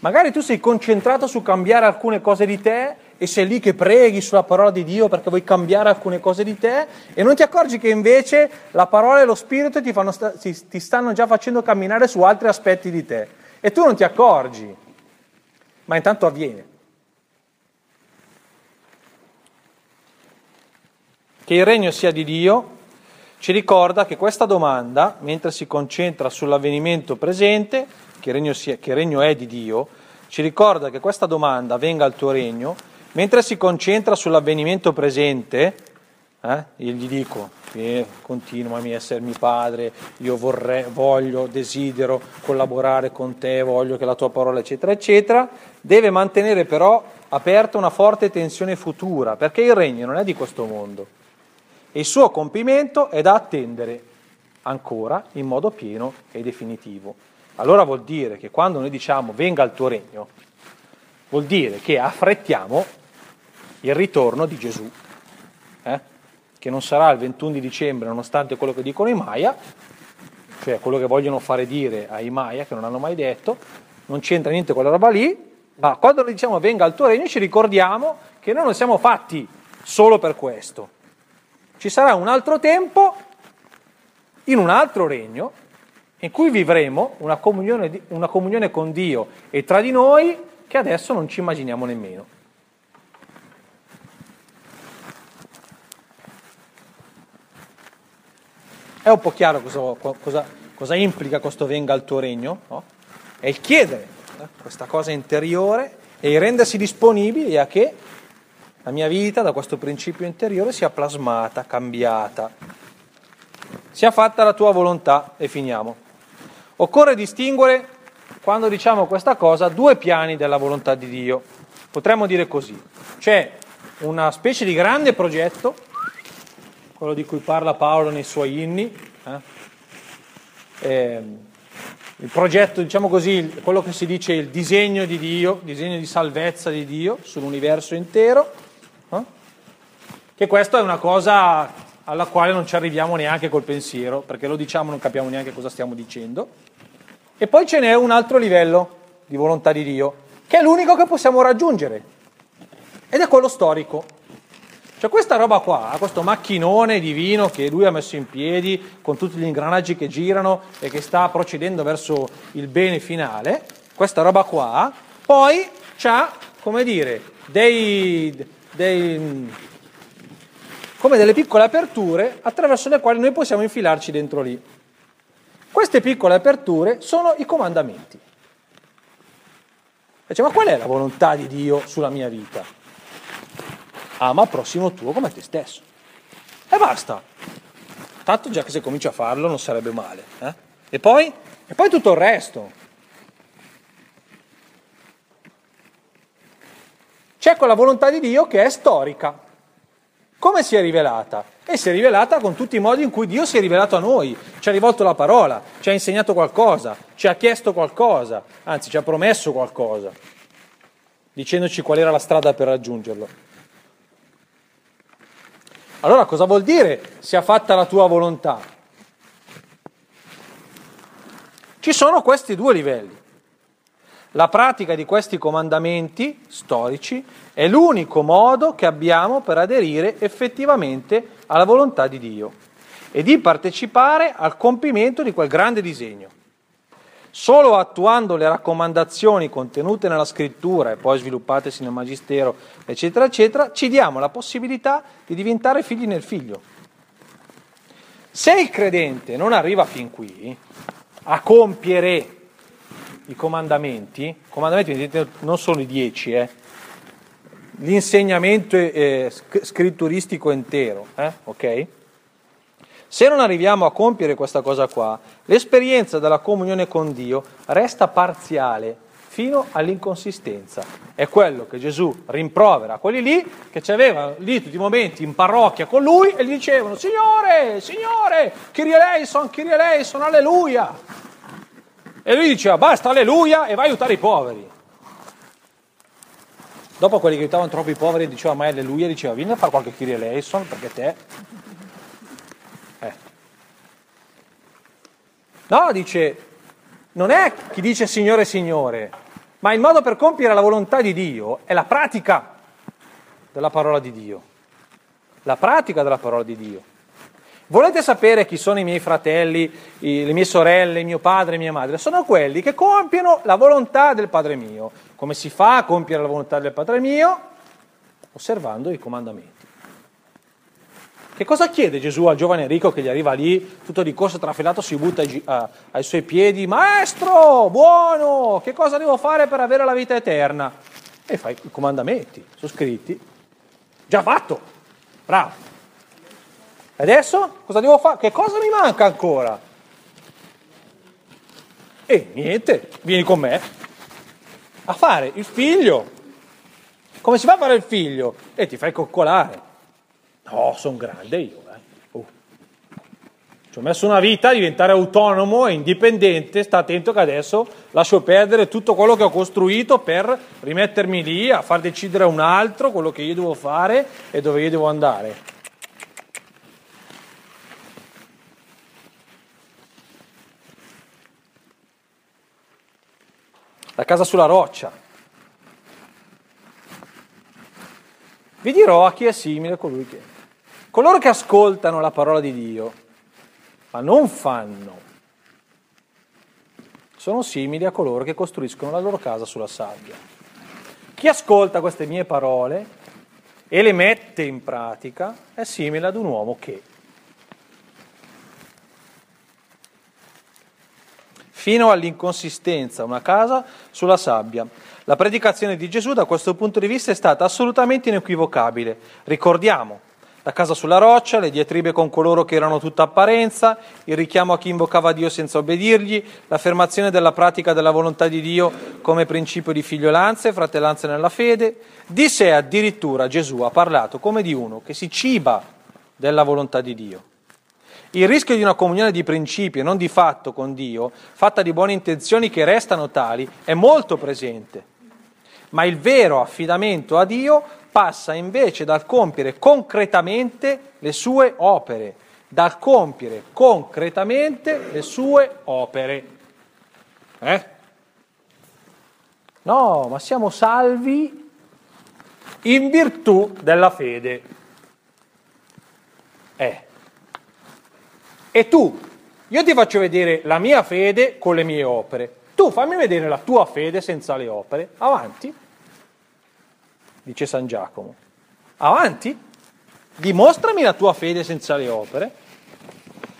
Magari tu sei concentrato su cambiare alcune cose di te e sei lì che preghi sulla parola di Dio perché vuoi cambiare alcune cose di te e non ti accorgi che invece la parola e lo Spirito ti, fanno sta- ti, ti stanno già facendo camminare su altri aspetti di te. E tu non ti accorgi, ma intanto avviene. che il regno sia di Dio, ci ricorda che questa domanda, mentre si concentra sull'avvenimento presente, che il regno, sia, che il regno è di Dio, ci ricorda che questa domanda, venga il tuo regno, mentre si concentra sull'avvenimento presente, eh, io gli dico, eh, continuami a essermi padre, io vorrei, voglio, desidero collaborare con te, voglio che la tua parola, eccetera, eccetera, deve mantenere però aperta una forte tensione futura, perché il regno non è di questo mondo. E il suo compimento è da attendere ancora in modo pieno e definitivo. Allora vuol dire che quando noi diciamo venga il tuo regno, vuol dire che affrettiamo il ritorno di Gesù, eh? Che non sarà il ventuno di dicembre, nonostante quello che dicono i Maya, cioè quello che vogliono fare dire ai Maya, che non hanno mai detto, non c'entra niente quella roba lì, ma quando noi diciamo venga il tuo regno ci ricordiamo che noi non siamo fatti solo per questo. Ci sarà un altro tempo, in un altro regno, in cui vivremo una comunione, una comunione con Dio e tra di noi che adesso non ci immaginiamo nemmeno. È un po' chiaro cosa, cosa, cosa implica questo venga al tuo regno? No? È il chiedere, eh? Questa cosa interiore, e il rendersi disponibili a che la mia vita, da questo principio interiore, sia plasmata, cambiata. Sia fatta la tua volontà, e finiamo. Occorre distinguere, quando diciamo questa cosa, due piani della volontà di Dio. Potremmo dire così. C'è una specie di grande progetto, quello di cui parla Paolo nei suoi inni, eh? Eh, il progetto, diciamo così, quello che si dice il disegno di Dio, disegno di salvezza di Dio sull'universo intero, che questa è una cosa alla quale non ci arriviamo neanche col pensiero, perché lo diciamo non capiamo neanche cosa stiamo dicendo. E poi ce n'è un altro livello di volontà di Dio, che è l'unico che possiamo raggiungere, ed è quello storico. Cioè questa roba qua, questo macchinone divino che lui ha messo in piedi, con tutti gli ingranaggi che girano e che sta procedendo verso il bene finale, questa roba qua, poi c'ha, come dire, dei... dei come delle piccole aperture attraverso le quali noi possiamo infilarci dentro lì. Queste piccole aperture sono i comandamenti. Dice, ma qual è la volontà di Dio sulla mia vita? Ama il prossimo tuo come te stesso. E basta. Tanto già che se cominci a farlo non sarebbe male. Eh? E poi? E poi tutto il resto. C'è quella volontà di Dio che è storica. Come si è rivelata? E si è rivelata con tutti i modi in cui Dio si è rivelato a noi, ci ha rivolto la parola, ci ha insegnato qualcosa, ci ha chiesto qualcosa, anzi ci ha promesso qualcosa, dicendoci qual era la strada per raggiungerlo. Allora cosa vuol dire sia fatta la tua volontà? Ci sono questi due livelli. La pratica di questi comandamenti storici è l'unico modo che abbiamo per aderire effettivamente alla volontà di Dio e di partecipare al compimento di quel grande disegno. Solo attuando le raccomandazioni contenute nella Scrittura e poi sviluppatesi nel Magistero, eccetera, eccetera, ci diamo la possibilità di diventare figli nel Figlio. Se il credente non arriva fin qui a compiere i comandamenti, comandamenti non sono i dieci, eh. l'insegnamento eh, scritturistico intero, eh? ok? Se non arriviamo a compiere questa cosa qua, l'esperienza della comunione con Dio resta parziale fino all'inconsistenza. È quello che Gesù rimprovera a quelli lì che ci avevano lì tutti i momenti in parrocchia con lui e gli dicevano: Signore, Signore, Kyrie eleison, Kyrie eleison, alleluia! E lui diceva: basta, alleluia, e vai a aiutare i poveri. Dopo quelli che aiutavano troppo i poveri diceva mai alleluia, diceva: vieni a fare qualche Kyrie eleison, perché te... Eh. No, dice, non è chi dice Signore, Signore, ma il modo per compiere la volontà di Dio è la pratica della parola di Dio. La pratica della parola di Dio. Volete sapere chi sono i miei fratelli, i, le mie sorelle, mio padre e mia madre? Sono quelli che compiono la volontà del Padre mio. Come si fa a compiere la volontà del Padre mio? Osservando i comandamenti. Che cosa chiede Gesù al giovane ricco che gli arriva lì, tutto di corsa trafelato, si butta ai, a, ai suoi piedi? Maestro, buono, che cosa devo fare per avere la vita eterna? E fai i comandamenti, sono scritti. Già fatto, bravo. Adesso cosa devo fare? Che cosa mi manca ancora? E niente, vieni con me a fare il figlio. Come si fa a fare il figlio? E ti fai coccolare. No, sono grande io. Eh. Oh. Ci ho messo una vita a diventare autonomo e indipendente. Sta attento che adesso lascio perdere tutto quello che ho costruito per rimettermi lì a far decidere a un altro quello che io devo fare e dove io devo andare. La casa sulla roccia. Vi dirò a chi è simile colui che... Coloro che ascoltano la parola di Dio, ma non fanno, sono simili a coloro che costruiscono la loro casa sulla sabbia. Chi ascolta queste mie parole e le mette in pratica è simile ad un uomo che... fino all'inconsistenza, una casa sulla sabbia. La predicazione di Gesù da questo punto di vista è stata assolutamente inequivocabile. Ricordiamo, la casa sulla roccia, le diatribe con coloro che erano tutta apparenza, il richiamo a chi invocava Dio senza obbedirgli, l'affermazione della pratica della volontà di Dio come principio di figliolanza e fratellanza nella fede. Di sé addirittura Gesù ha parlato come di uno che si ciba della volontà di Dio. Il rischio di una comunione di principio, non di fatto con Dio, fatta di buone intenzioni che restano tali, è molto presente. Ma il vero affidamento a Dio passa invece dal compiere concretamente le sue opere, dal compiere concretamente le sue opere. Eh? No, ma siamo salvi in virtù della fede. Eh. E tu, io ti faccio vedere la mia fede con le mie opere. Tu fammi vedere la tua fede senza le opere. Avanti, dice San Giacomo. Avanti, dimostrami la tua fede senza le opere.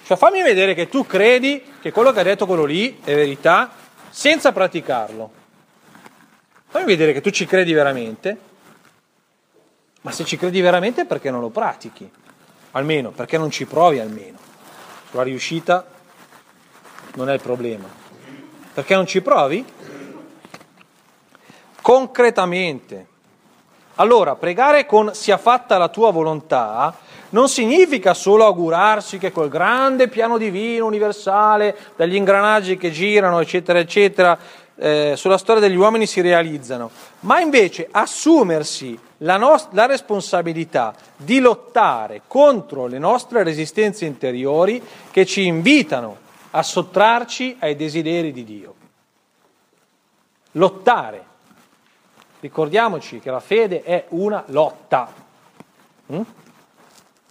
Cioè fammi vedere che tu credi che quello che ha detto quello lì è verità senza praticarlo. Fammi vedere che tu ci credi veramente. Ma se ci credi veramente, perché non lo pratichi? Almeno, perché non ci provi almeno? La riuscita non è il problema. Perché non ci provi? Concretamente. Allora, pregare con sia fatta la tua volontà non significa solo augurarsi che col grande piano divino, universale, dagli ingranaggi che girano, eccetera, eccetera, eh, sulla storia degli uomini si realizzano, ma invece assumersi la, nos- la responsabilità di lottare contro le nostre resistenze interiori che ci invitano a sottrarci ai desideri di Dio. Lottare. Ricordiamoci che la fede è una lotta. Mm?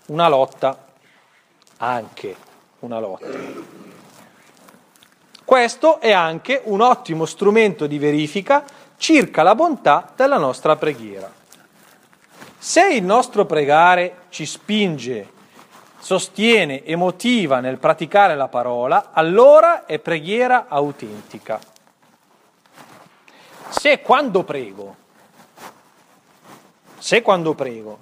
Una lotta. Anche una lotta. Questo è anche un ottimo strumento di verifica circa la bontà della nostra preghiera. Se il nostro pregare ci spinge, sostiene e motiva nel praticare la parola, allora è preghiera autentica. Se quando prego, se quando prego,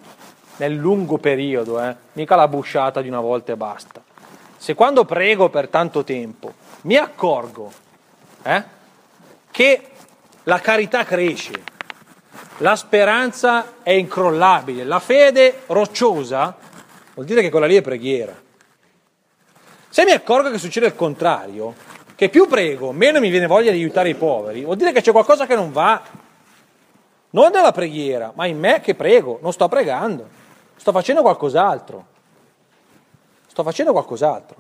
nel lungo periodo, eh, mica la busciata di una volta e basta, se quando prego per tanto tempo mi accorgo eh, che la carità cresce, la speranza è incrollabile, la fede rocciosa, vuol dire che quella lì è preghiera. Se mi accorgo che succede il contrario, che più prego, meno mi viene voglia di aiutare i poveri, vuol dire che c'è qualcosa che non va. Non nella preghiera, ma in me che prego. Non sto pregando, sto facendo qualcos'altro. Sto facendo qualcos'altro.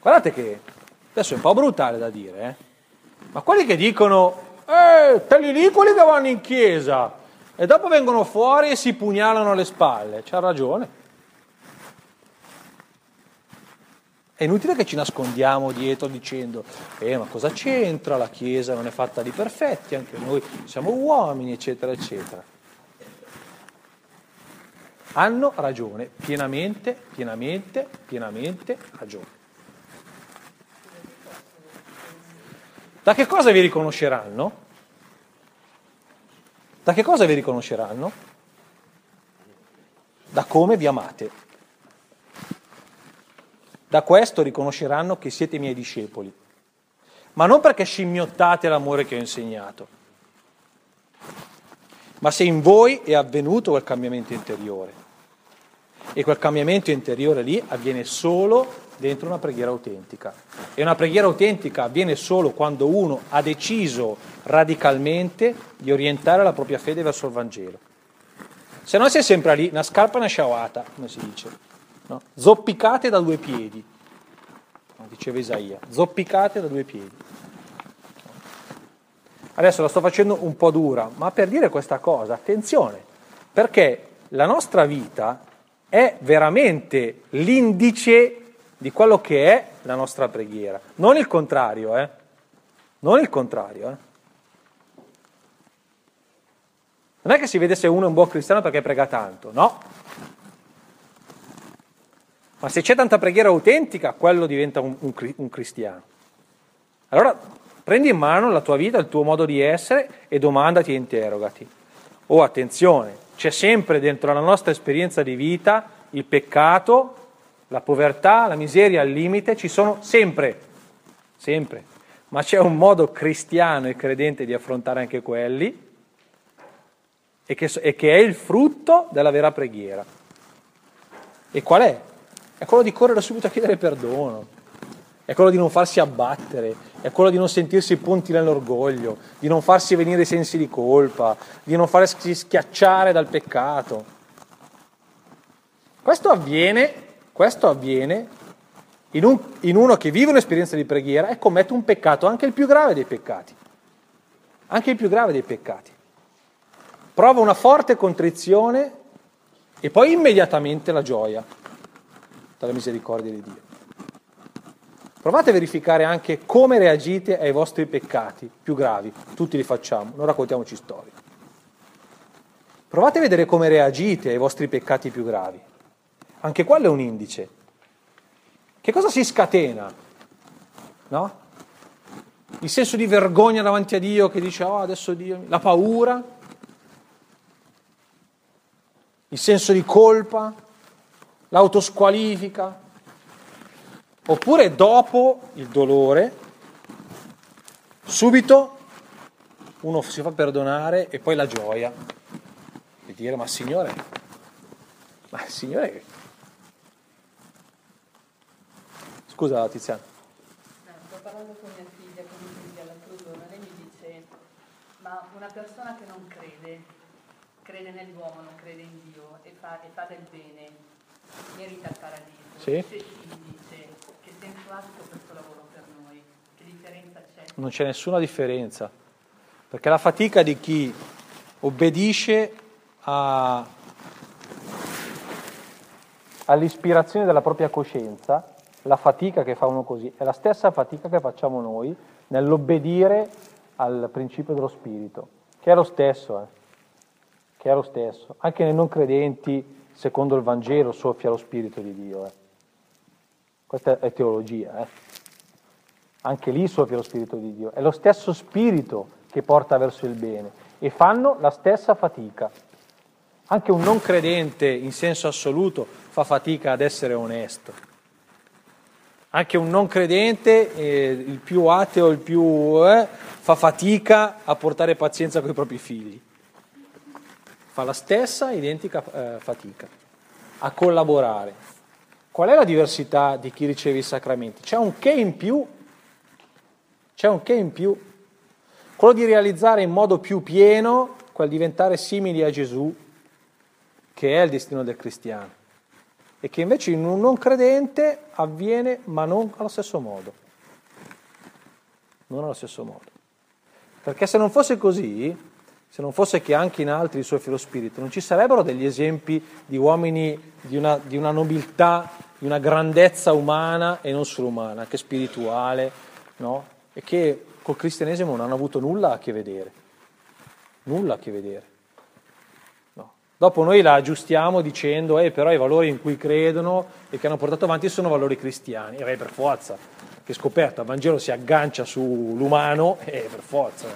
Guardate che, adesso è un po' brutale da dire, eh? Ma quelli che dicono, eh, quelli lì, quelli che vanno in chiesa, e dopo vengono fuori e si pugnalano alle spalle. C'ha ragione. È inutile che ci nascondiamo dietro dicendo eh ma cosa c'entra, la Chiesa non è fatta di perfetti, anche noi siamo uomini, eccetera, eccetera. hanno ragione, pienamente, pienamente, pienamente ragione. Da che cosa vi riconosceranno? Da che cosa vi riconosceranno? Da come vi amate. Da questo riconosceranno che siete miei discepoli. Ma non perché scimmiottate l'amore che ho insegnato, ma se in voi è avvenuto quel cambiamento interiore. E quel cambiamento interiore lì avviene solo dentro una preghiera autentica. E una preghiera autentica avviene solo quando uno ha deciso radicalmente di orientare la propria fede verso il Vangelo. Se no si è sempre lì, una scarpa e una sciaguata, come si dice, no? Zoppicate da due piedi, come diceva Isaia, zoppicate da due piedi. Adesso la sto facendo un po' dura, ma per dire questa cosa, attenzione, perché la nostra vita è veramente l'indice di quello che è la nostra preghiera. Non il contrario, eh? Non il contrario, eh? Non è che si vede se uno è un buon cristiano perché prega tanto, no? Ma se c'è tanta preghiera autentica, quello diventa un, un, un cristiano. Allora, prendi in mano la tua vita, il tuo modo di essere e domandati e interrogati. Oh, attenzione, c'è sempre dentro la nostra esperienza di vita il peccato, la povertà, la miseria, il limite, ci sono sempre, sempre. Ma c'è un modo cristiano e credente di affrontare anche quelli e che, e che è il frutto della vera preghiera. E qual è? È quello di correre subito a chiedere perdono. È quello di non farsi abbattere, è quello di non sentirsi punti nell'orgoglio, di non farsi venire i sensi di colpa, di non farsi schiacciare dal peccato. Questo avviene, questo avviene in, un, in uno che vive un'esperienza di preghiera e commette un peccato, anche il più grave dei peccati. Anche il più grave dei peccati. Prova una forte contrizione e poi immediatamente la gioia dalla misericordia di Dio. Provate a verificare anche come reagite ai vostri peccati più gravi. Tutti li facciamo, non raccontiamoci storie. Provate a vedere come reagite ai vostri peccati più gravi. Anche quello è un indice. Che cosa si scatena? No? Il senso di vergogna davanti a Dio che dice, oh, adesso Dio... La paura? Il senso di colpa? L'autosqualifica? Oppure dopo il dolore, subito uno si fa perdonare e poi la gioia di dire ma Signore, ma Signore, scusa Tiziana. No, sto parlando con mia figlia, con mia figlia l'altro giorno, lei mi dice ma una persona che non crede, crede nell'uomo, non crede in Dio e fa, e fa del bene, merita il paradiso. Sì. Se figli, questo lavoro per noi, che differenza c'è? Non c'è nessuna differenza, perché la fatica di chi obbedisce a, all'ispirazione della propria coscienza, la fatica che fa uno così, è la stessa fatica che facciamo noi nell'obbedire al principio dello spirito, che è lo stesso, eh? Che è lo stesso. Anche nei non credenti, secondo il Vangelo, soffia lo spirito di Dio, eh? Questa è teologia, eh? Anche lì soffia lo Spirito di Dio, è lo stesso Spirito che porta verso il bene e fanno la stessa fatica. Anche un non credente in senso assoluto fa fatica ad essere onesto, anche un non credente, eh, il più ateo, il più eh, fa fatica a portare pazienza con i propri figli, fa la stessa identica eh, fatica a collaborare. Qual è la diversità di chi riceve i sacramenti? C'è un che in più, c'è un che in più, quello di realizzare in modo più pieno quel diventare simili a Gesù, che è il destino del cristiano, e che invece in un non credente avviene ma non allo stesso modo, non allo stesso modo. Perché se non fosse così, se non fosse che anche in altri soffia lo spirito, non ci sarebbero degli esempi di uomini di una, di una nobiltà, di una grandezza umana e non solo umana, anche spirituale, no? E che col cristianesimo non hanno avuto nulla a che vedere, nulla a che vedere. No. Dopo noi la aggiustiamo dicendo eh, però i valori in cui credono e che hanno portato avanti sono valori cristiani. E eh, per forza, che scoperta, il Vangelo si aggancia sull'umano e eh, per forza,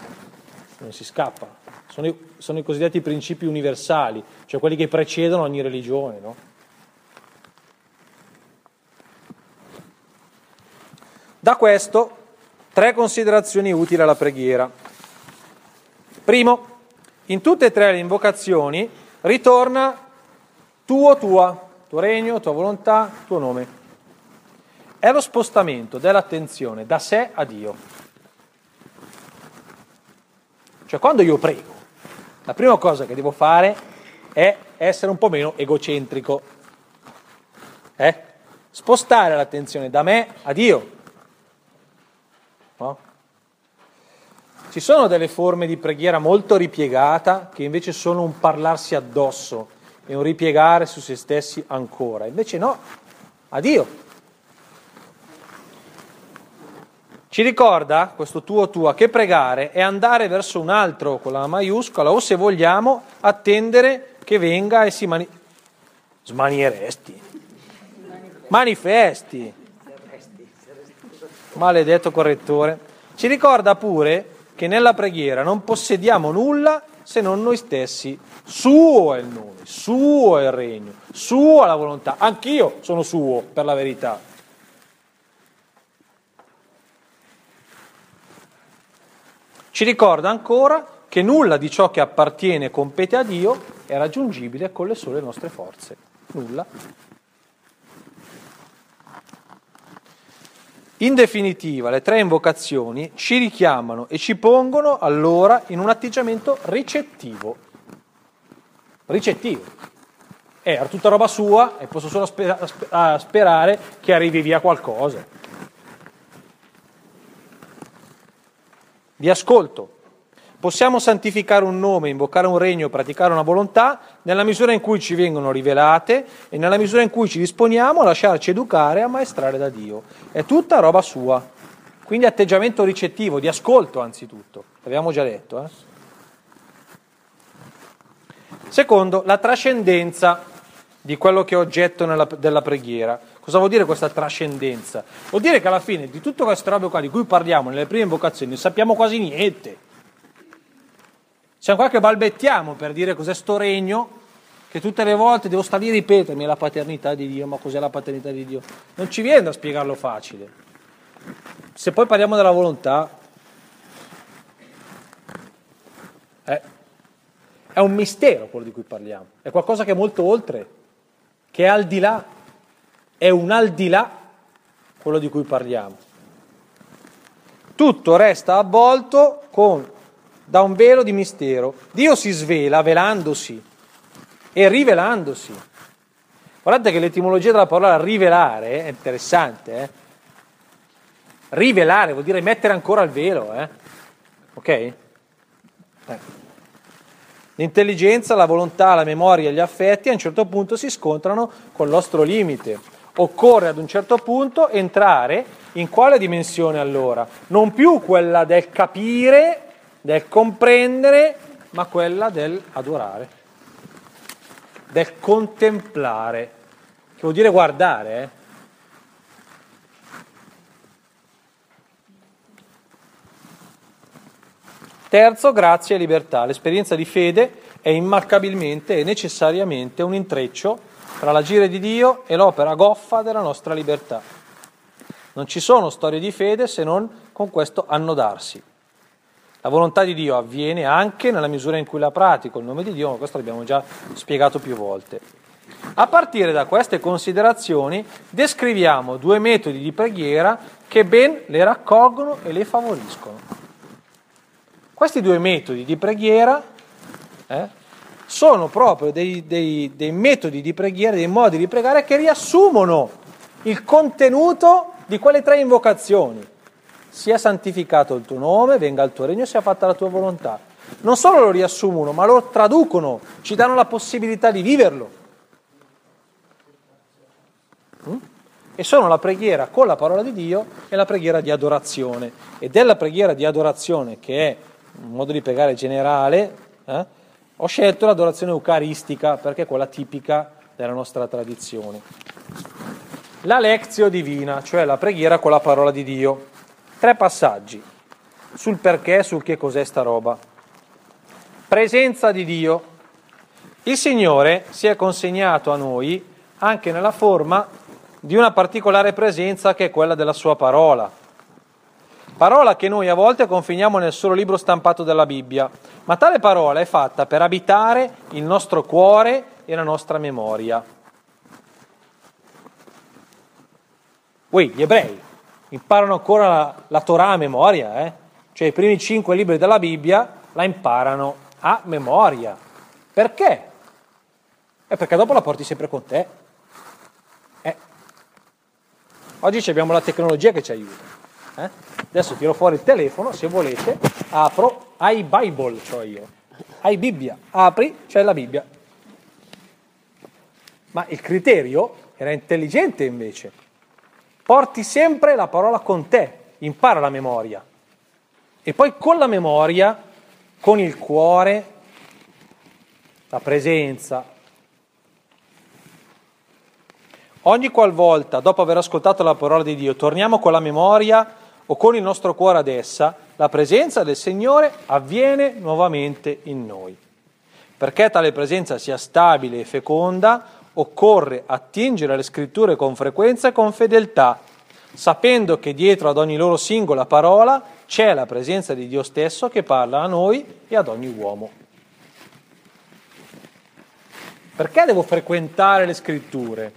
non si scappa. Sono, sono i cosiddetti principi universali, cioè quelli che precedono ogni religione, no? Da questo, tre considerazioni utili alla preghiera. Primo, in tutte e tre le invocazioni ritorna tuo, tua, tuo regno, tua volontà, tuo nome. È lo spostamento dell'attenzione da sé a Dio. Cioè quando io prego, la prima cosa che devo fare è essere un po' meno egocentrico. Eh? Spostare l'attenzione da me a Dio. No? Ci sono delle forme di preghiera molto ripiegata che invece sono un parlarsi addosso e un ripiegare su se stessi ancora. Invece no, a Dio. Ci ricorda questo tuo tua che pregare è andare verso un altro con la maiuscola o, se vogliamo, attendere che venga e si mani- smanieresti. Manifesti. Maledetto correttore. Ci ricorda pure che nella preghiera non possediamo nulla se non noi stessi. Suo è il nome, suo è il regno, sua la volontà. Anch'io sono suo, per la verità. Ci ricorda ancora che nulla di ciò che appartiene e compete a Dio è raggiungibile con le sole nostre forze. Nulla. In definitiva, le tre invocazioni ci richiamano e ci pongono allora in un atteggiamento ricettivo. Ricettivo. È tutta roba sua e posso solo spera- sperare che arrivi via qualcosa. Di ascolto. Possiamo santificare un nome, invocare un regno, praticare una volontà nella misura in cui ci vengono rivelate e nella misura in cui ci disponiamo a lasciarci educare e ammaestrare da Dio. È tutta roba sua. Quindi atteggiamento ricettivo, di ascolto anzitutto. L'abbiamo già detto. Eh? Secondo, la trascendenza di quello che è oggetto nella, della preghiera. Cosa vuol dire questa trascendenza? Vuol dire che alla fine di tutto questo roba qua di cui parliamo nelle prime invocazioni non sappiamo quasi niente. Siamo qua che balbettiamo per dire cos'è sto regno, che tutte le volte devo stare lì a ripetermi la paternità di Dio, ma cos'è la paternità di Dio? Non ci viene da spiegarlo facile. Se poi parliamo della volontà, eh, è un mistero quello di cui parliamo, è qualcosa che è molto oltre, che è al di là, è un al di là quello di cui parliamo. Tutto resta avvolto con... da un velo di mistero. Dio si svela velandosi e rivelandosi. Guardate che l'etimologia della parola rivelare è interessante. Eh? Rivelare vuol dire mettere ancora il velo. Eh? Ok? Eh. L'intelligenza, la volontà, la memoria e gli affetti a un certo punto si scontrano col nostro limite. Occorre ad un certo punto entrare in quale dimensione allora? Non più quella del capire, del comprendere, ma quella del adorare, del contemplare, che vuol dire guardare. Eh? Terzo, grazia e libertà. L'esperienza di fede è immancabilmente e necessariamente un intreccio tra l'agire di Dio e l'opera goffa della nostra libertà. Non ci sono storie di fede se non con questo annodarsi. La volontà di Dio avviene anche nella misura in cui la pratico, il nome di Dio, ma questo l'abbiamo già spiegato più volte. A partire da queste considerazioni descriviamo due metodi di preghiera che ben le raccolgono e le favoriscono. Questi due metodi di preghiera eh, sono proprio dei, dei, dei metodi di preghiera, dei modi di pregare che riassumono il contenuto di quelle tre invocazioni. Sia santificato il tuo nome, venga il tuo regno, sia fatta la tua volontà. Non solo lo riassumono, ma lo traducono, ci danno la possibilità di viverlo. E sono la preghiera con la parola di Dio e la preghiera di adorazione. Ed è la preghiera di adorazione, che è un modo di pregare generale, eh, Ho scelto l'adorazione eucaristica perché è quella tipica della nostra tradizione. La lectio divina, cioè la preghiera con la parola di Dio. Tre passaggi sul perché, sul che cos'è sta roba. Presenza di Dio. Il Signore si è consegnato a noi anche nella forma di una particolare presenza che è quella della sua parola. Parola che noi a volte confiniamo nel solo libro stampato della Bibbia, ma tale parola è fatta per abitare il nostro cuore e la nostra memoria. Uè, gli ebrei imparano ancora la, la Torah a memoria, eh? Cioè i primi cinque libri della Bibbia la imparano a memoria. Perché? È perché dopo la porti sempre con te. Eh. Oggi abbiamo la tecnologia che ci aiuta. Eh? Adesso tiro fuori il telefono, se volete, apro iBible, cioè io, iBibbia, apri, c'è la Bibbia. Ma il criterio era intelligente invece. Porti sempre la parola con te, impara la memoria. E poi con la memoria, con il cuore, la presenza. Ogni qualvolta, dopo aver ascoltato la parola di Dio, torniamo con la memoria o con il nostro cuore ad essa, la presenza del Signore avviene nuovamente in noi. Perché tale presenza sia stabile e feconda, occorre attingere alle scritture con frequenza e con fedeltà, sapendo che dietro ad ogni loro singola parola c'è la presenza di Dio stesso che parla a noi e ad ogni uomo. Perché devo frequentare le scritture?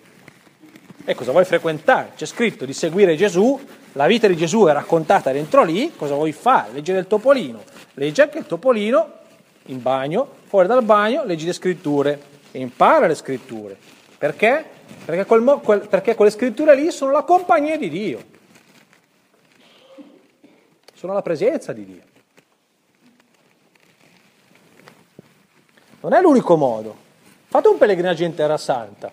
E cosa vuoi frequentare? C'è scritto di seguire Gesù, la vita di Gesù è raccontata dentro lì, cosa vuoi fare? Leggere il Topolino. Leggi anche il Topolino in bagno, fuori dal bagno, leggi le scritture e impara le scritture. Perché? Perché, quel mo- quel, perché quelle scritture lì sono la compagnia di Dio. Sono la presenza di Dio. Non è l'unico modo. Fate un pellegrinaggio in Terra Santa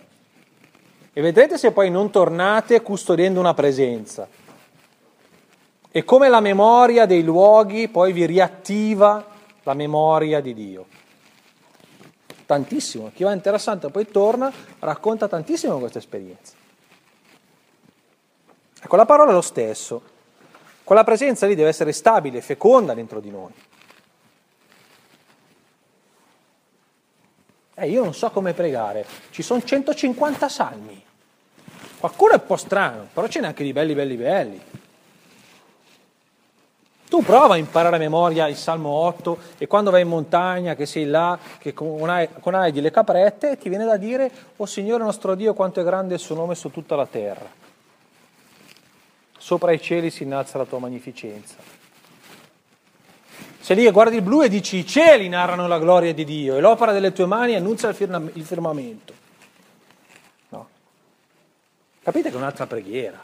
e vedrete se poi non tornate custodendo una presenza. E come la memoria dei luoghi poi vi riattiva la memoria di Dio. Tantissimo. Chi va in Terra Santa e poi torna racconta tantissimo questa esperienza. Ecco, la parola è lo stesso. Quella presenza lì deve essere stabile, feconda dentro di noi. Eh, io non so come pregare, ci sono centocinquanta salmi, qualcuno è un po' strano, però ce n'è anche di belli belli belli. Tu prova a imparare a memoria il Salmo otto e quando vai in montagna, che sei là, che con Aidi le caprette, ti viene da dire: oh Signore nostro Dio, quanto è grande il suo nome su tutta la terra, sopra i cieli si innalza la tua magnificenza. Sei lì e guardi il blu e dici: i cieli narrano la gloria di Dio e l'opera delle tue mani annuncia il, firma, il firmamento. No. Capite che è un'altra preghiera.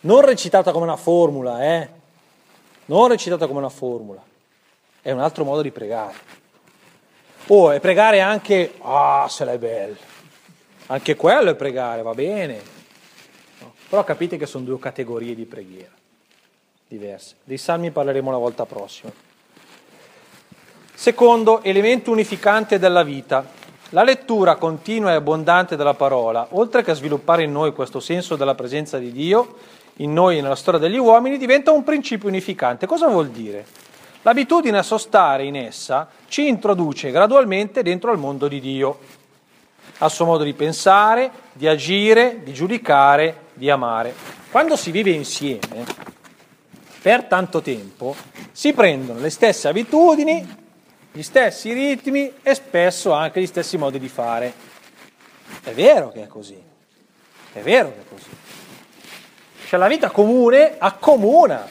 Non recitata come una formula, eh? Non recitata come una formula. È un altro modo di pregare. Oh, e pregare anche, ah, oh, se l'è bello. Anche quello è pregare, va bene. No. Però capite che sono due categorie di preghiera diverse. Dei salmi parleremo la volta prossima. Secondo elemento unificante della vita, la lettura continua e abbondante della parola, oltre che a sviluppare in noi questo senso della presenza di Dio, in noi e nella storia degli uomini, diventa un principio unificante. Cosa vuol dire? L'abitudine a sostare in essa ci introduce gradualmente dentro al mondo di Dio, al suo modo di pensare, di agire, di giudicare, di amare. Quando si vive insieme, per tanto tempo, si prendono le stesse abitudini, gli stessi ritmi e spesso anche gli stessi modi di fare. È vero che è così, è vero che è così. Cioè la vita comune accomuna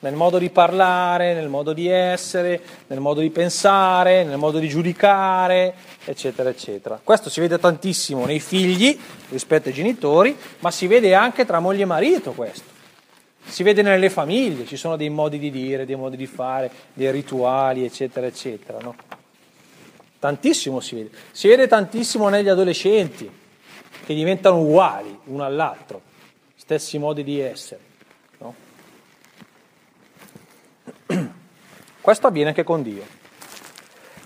nel modo di parlare, nel modo di essere, nel modo di pensare, nel modo di giudicare, eccetera, eccetera. Questo si vede tantissimo nei figli rispetto ai genitori, ma si vede anche tra moglie e marito questo. Si vede nelle famiglie, ci sono dei modi di dire, dei modi di fare, dei rituali, eccetera, eccetera, no? Tantissimo si vede. Si vede tantissimo negli adolescenti, che diventano uguali uno all'altro, stessi modi di essere, no? Questo avviene anche con Dio.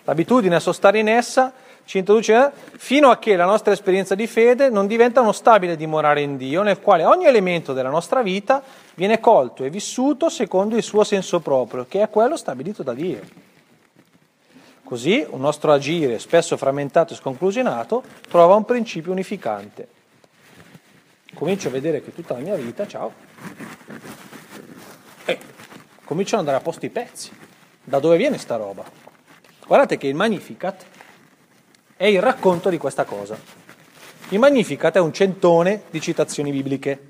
L'abitudine a sostare in essa ci introduce fino a che la nostra esperienza di fede non diventa uno stabile dimorare in Dio, nel quale ogni elemento della nostra vita viene colto e vissuto secondo il suo senso proprio, che è quello stabilito da Dio. Così un nostro agire, spesso frammentato e sconclusionato, trova un principio unificante. Comincio a vedere che tutta la mia vita, ciao, e comincio ad andare a posto i pezzi. Da dove viene sta roba? Guardate che il Magnificat è il racconto di questa cosa. Il Magnificat è un centone di citazioni bibliche.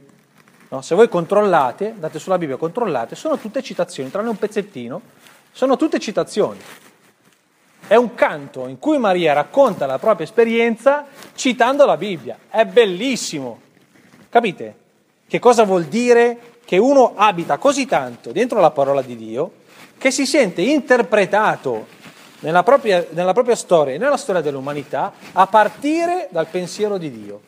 No? Se voi controllate, andate sulla Bibbia, controllate, sono tutte citazioni, tranne un pezzettino, sono tutte citazioni. È un canto in cui Maria racconta la propria esperienza citando la Bibbia. È bellissimo. Capite? Che cosa vuol dire che uno abita così tanto dentro la parola di Dio che si sente interpretato nella propria, nella propria storia e nella storia dell'umanità a partire dal pensiero di Dio.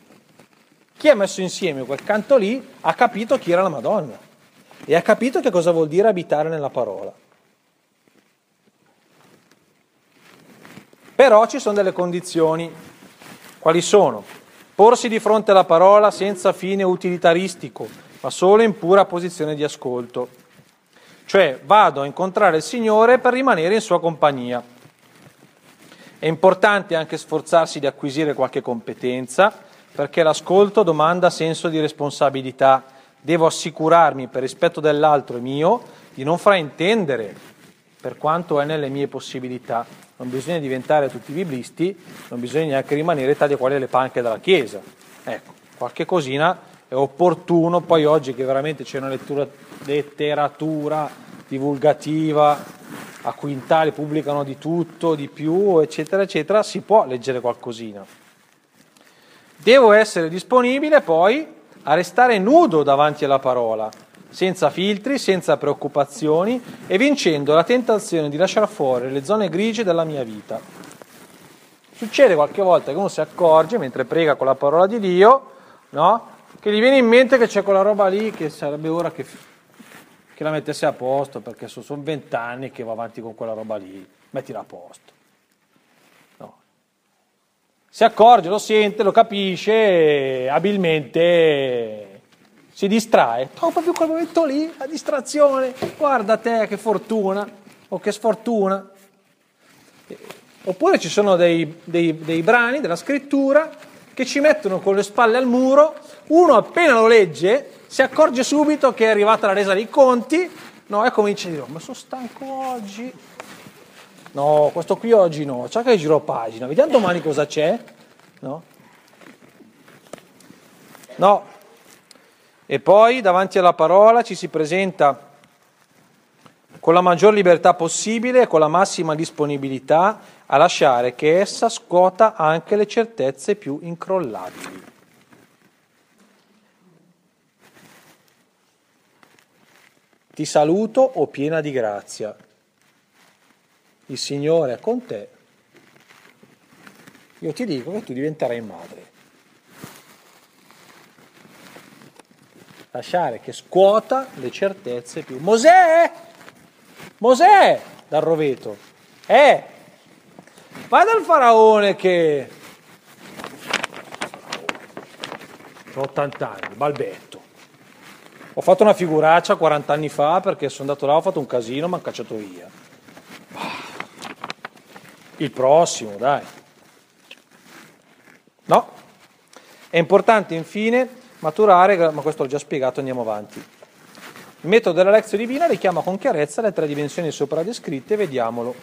Chi ha messo insieme quel canto lì ha capito chi era la Madonna e ha capito che cosa vuol dire abitare nella parola. Però ci sono delle condizioni. Quali sono? Porsi di fronte alla parola senza fine utilitaristico, ma solo in pura posizione di ascolto. Cioè, vado a incontrare il Signore per rimanere in sua compagnia. È importante anche sforzarsi di acquisire qualche competenza, perché l'ascolto domanda senso di responsabilità. Devo assicurarmi, per rispetto dell'altro e mio, di non fraintendere per quanto è nelle mie possibilità. Non bisogna diventare tutti biblisti, non bisogna neanche rimanere tali quali le panche della Chiesa. Ecco, qualche cosina è opportuno, poi oggi che veramente c'è una lettura, letteratura divulgativa, a quintali pubblicano di tutto, di più, eccetera, eccetera, si può leggere qualcosina. Devo essere disponibile poi a restare nudo davanti alla parola, senza filtri, senza preoccupazioni e vincendo la tentazione di lasciare fuori le zone grigie della mia vita. Succede qualche volta che uno si accorge, mentre prega con la parola di Dio, no? Che gli viene in mente che c'è quella roba lì che sarebbe ora che, che la mettesse a posto, perché sono vent'anni che va avanti con quella roba lì, mettila a posto. No. Si accorge, lo sente, lo capisce, e abilmente si distrae. Oh, proprio quel momento lì, la distrazione, guarda te che fortuna, o che sfortuna. Oppure ci sono dei, dei, dei brani della scrittura che ci mettono con le spalle al muro, uno appena lo legge si accorge subito che è arrivata la resa dei conti, no, e comincia a dire, ma sono stanco oggi, no, questo qui oggi no, c'è che giro pagina, vediamo domani cosa c'è, no? No. E poi davanti alla parola ci si presenta con la maggior libertà possibile e con la massima disponibilità a lasciare che essa scuota anche le certezze più incrollabili. Ti saluto, o piena di grazia. Il Signore è con te. Io ti dico che tu diventerai madre. Lasciare che scuota le certezze più... Mosè! Mosè, dal roveto, eh, vai dal faraone che ho ottanta anni, balbetto, ho fatto una figuraccia quaranta anni fa perché sono andato là, ho fatto un casino, mi hanno cacciato via, il prossimo, dai, no, è importante infine maturare, ma questo l'ho già spiegato, andiamo avanti. Il metodo della lezione divina richiama con chiarezza le tre dimensioni sopra descritte, vediamolo.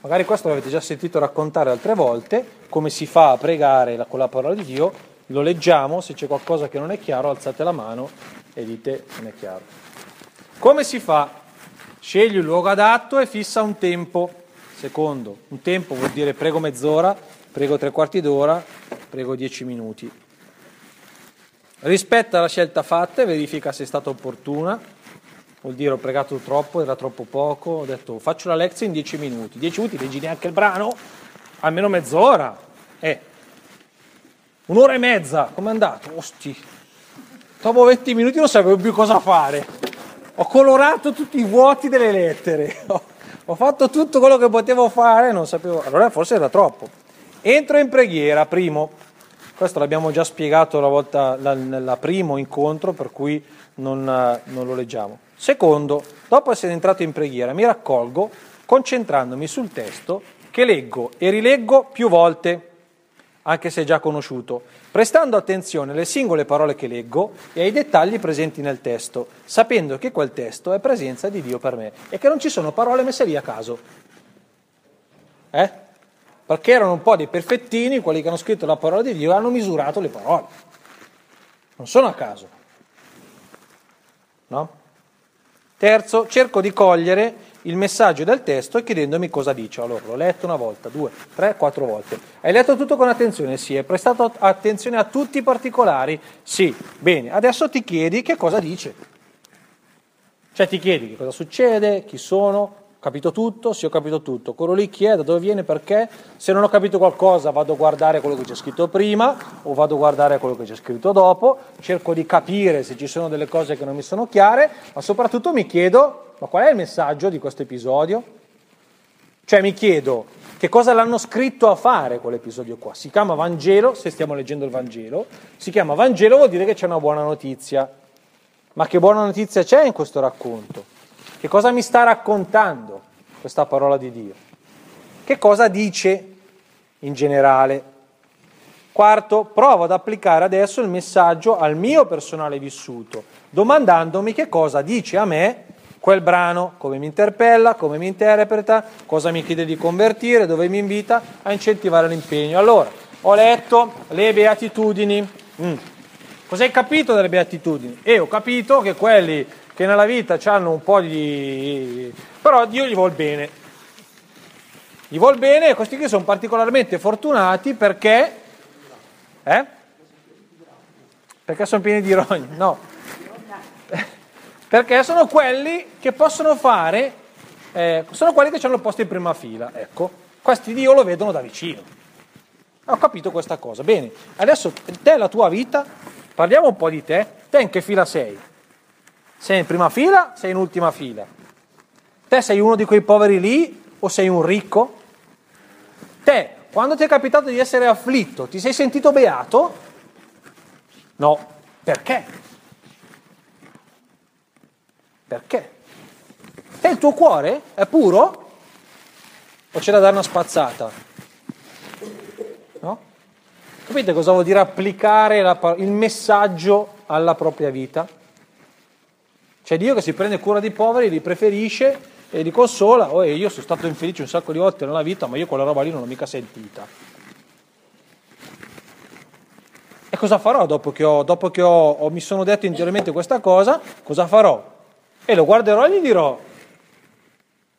Magari questo l'avete già sentito raccontare altre volte, come si fa a pregare con la parola di Dio, lo leggiamo, se c'è qualcosa che non è chiaro alzate la mano e dite non è chiaro. Come si fa? Scegli il luogo adatto e fissa un tempo. Secondo, un tempo vuol dire prego mezz'ora, prego tre quarti d'ora, prego dieci minuti. Rispetta la scelta fatta e verifica se è stata opportuna, vuol dire ho pregato troppo, era troppo poco, ho detto faccio la lezione in dieci minuti, dieci minuti leggi neanche il brano, almeno mezz'ora, eh, un'ora e mezza, com'è andato? Osti, dopo venti minuti non sapevo più cosa fare, ho colorato tutti i vuoti delle lettere, ho, ho fatto tutto quello che potevo fare, non sapevo, allora forse era troppo. Entro in preghiera, primo. Questo l'abbiamo già spiegato la volta nel primo incontro, per cui non, non lo leggiamo. Secondo, dopo essere entrato in preghiera, mi raccolgo concentrandomi sul testo che leggo e rileggo più volte, anche se già conosciuto, prestando attenzione alle singole parole che leggo e ai dettagli presenti nel testo, sapendo che quel testo è presenza di Dio per me e che non ci sono parole messe lì a caso. Eh? Perché erano un po' dei perfettini, quelli che hanno scritto la parola di Dio, hanno misurato le parole. Non sono a caso. No? Terzo, cerco di cogliere il messaggio del testo e chiedendomi cosa dice. Allora, l'ho letto una volta, due, tre, quattro volte. Hai letto tutto con attenzione? Sì. Hai prestato attenzione a tutti i particolari? Sì. Bene, adesso ti chiedi che cosa dice. Cioè ti chiedi che cosa succede, chi sono, ho capito tutto, sì ho capito tutto. Quello lì chi è, da dove viene, perché? Se non ho capito qualcosa vado a guardare quello che c'è scritto prima o vado a guardare quello che c'è scritto dopo, cerco di capire se ci sono delle cose che non mi sono chiare, ma soprattutto mi chiedo: ma qual è il messaggio di questo episodio? Cioè mi chiedo che cosa l'hanno scritto a fare quell'episodio qua. Si chiama Vangelo, se stiamo leggendo il Vangelo, si chiama Vangelo, vuol dire che c'è una buona notizia. Ma che buona notizia c'è in questo racconto? Che cosa mi sta raccontando questa parola di Dio? Che cosa dice in generale? Quarto, provo ad applicare adesso il messaggio al mio personale vissuto, domandandomi che cosa dice a me quel brano, come mi interpella, come mi interpreta, cosa mi chiede di convertire, dove mi invita a incentivare l'impegno. Allora, ho letto le beatitudini. Mm. Cos'hai capito dalle beatitudini? E eh, ho capito che quelli che nella vita hanno un po' di... però Dio gli vuol bene. Gli vuol bene e questi qui sono particolarmente fortunati perché... Eh? Perché sono pieni di rogni? No. Perché sono quelli che possono fare, eh, sono quelli che hanno il posto in prima fila, ecco, questi Dio lo vedono da vicino. Ho capito questa cosa, bene, adesso te la tua vita, parliamo un po' di te, te in che fila sei? Sei in prima fila, sei in ultima fila? Te sei uno di quei poveri lì o sei un ricco? Te, quando ti è capitato di essere afflitto, ti sei sentito beato? No, perché? Perché? Te il tuo cuore è puro? O c'è da dare una spazzata? No? Capite cosa vuol dire applicare la, il messaggio alla propria vita? C'è Dio che si prende cura dei poveri, li preferisce e li consola. Oh, io sono stato infelice un sacco di volte nella vita, ma io quella roba lì non l'ho mica sentita. E cosa farò dopo che, ho, dopo che ho, ho, mi sono detto interiormente questa cosa? Cosa farò? E lo guarderò e gli dirò: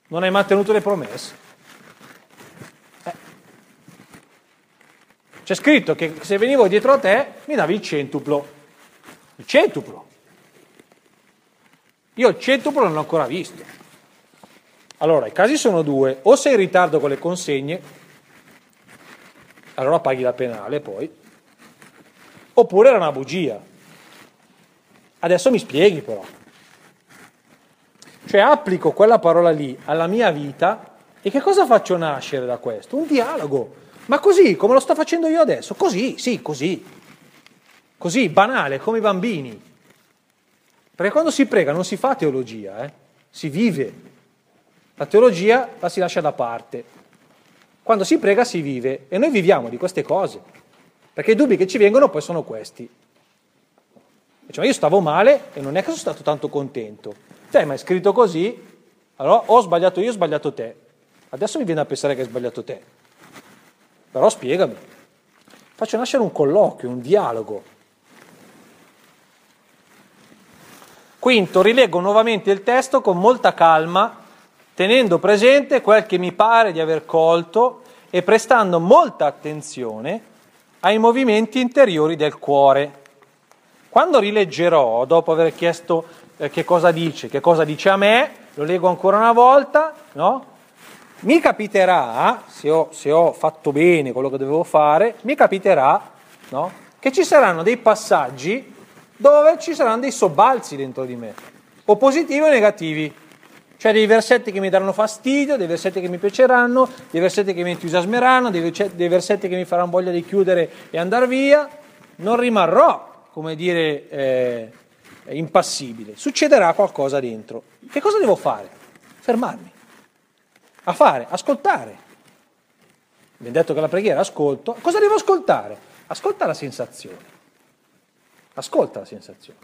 non hai mantenuto le promesse. Eh. C'è scritto che se venivo dietro a te mi davi il centuplo. Il centuplo. Io il centuplo non l'ho ancora visto. Allora, i casi sono due. O sei in ritardo con le consegne, allora paghi la penale poi. Oppure era una bugia. Adesso mi spieghi però. Cioè applico quella parola lì alla mia vita e che cosa faccio nascere da questo? Un dialogo. Ma così, come lo sto facendo io adesso? Così, sì, così. Così, banale, come i bambini. Perché quando si prega non si fa teologia, eh? Si vive. La teologia la si lascia da parte. Quando si prega si vive e noi viviamo di queste cose. Perché i dubbi che ci vengono poi sono questi. Cioè, io stavo male e non è che sono stato tanto contento. Te mi hai scritto così, allora ho sbagliato io, ho sbagliato te. Adesso mi viene a pensare che hai sbagliato te. Però spiegami. Faccio nascere un colloquio, un dialogo. Quinto, rileggo nuovamente il testo con molta calma, tenendo presente quel che mi pare di aver colto e prestando molta attenzione ai movimenti interiori del cuore. Quando rileggerò, dopo aver chiesto eh, che cosa dice, che cosa dice a me, lo leggo ancora una volta, no? Mi capiterà, se ho, se ho fatto bene quello che dovevo fare, mi capiterà, no? Che ci saranno dei passaggi dove ci saranno dei sobbalzi dentro di me, o positivi o negativi. Cioè dei versetti che mi daranno fastidio, dei versetti che mi piaceranno, dei versetti che mi entusiasmeranno, dei versetti che mi faranno voglia di chiudere e andare via. Non rimarrò, come dire, eh, impassibile. Succederà qualcosa dentro. Che cosa devo fare? Fermarmi. A fare, ascoltare. Mi ha detto che la preghiera ascolto. Cosa devo ascoltare? Ascolta la sensazione. Ascolta la sensazione.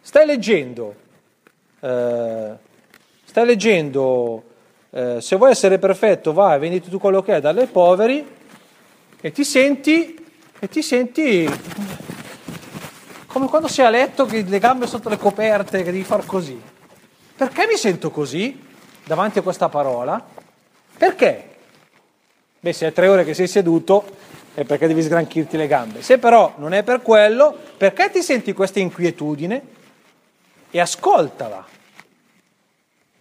Stai leggendo, eh, stai leggendo, eh, se vuoi essere perfetto vai, venditi tu quello che è, dalle poveri, e ti senti, e ti senti come quando sei a letto che le gambe sotto le coperte, che devi far così. Perché mi sento così davanti a questa parola? Perché? Beh, se è tre ore che sei seduto è perché devi sgranchirti le gambe. Se però non è per quello, perché ti senti questa inquietudine? E ascoltala,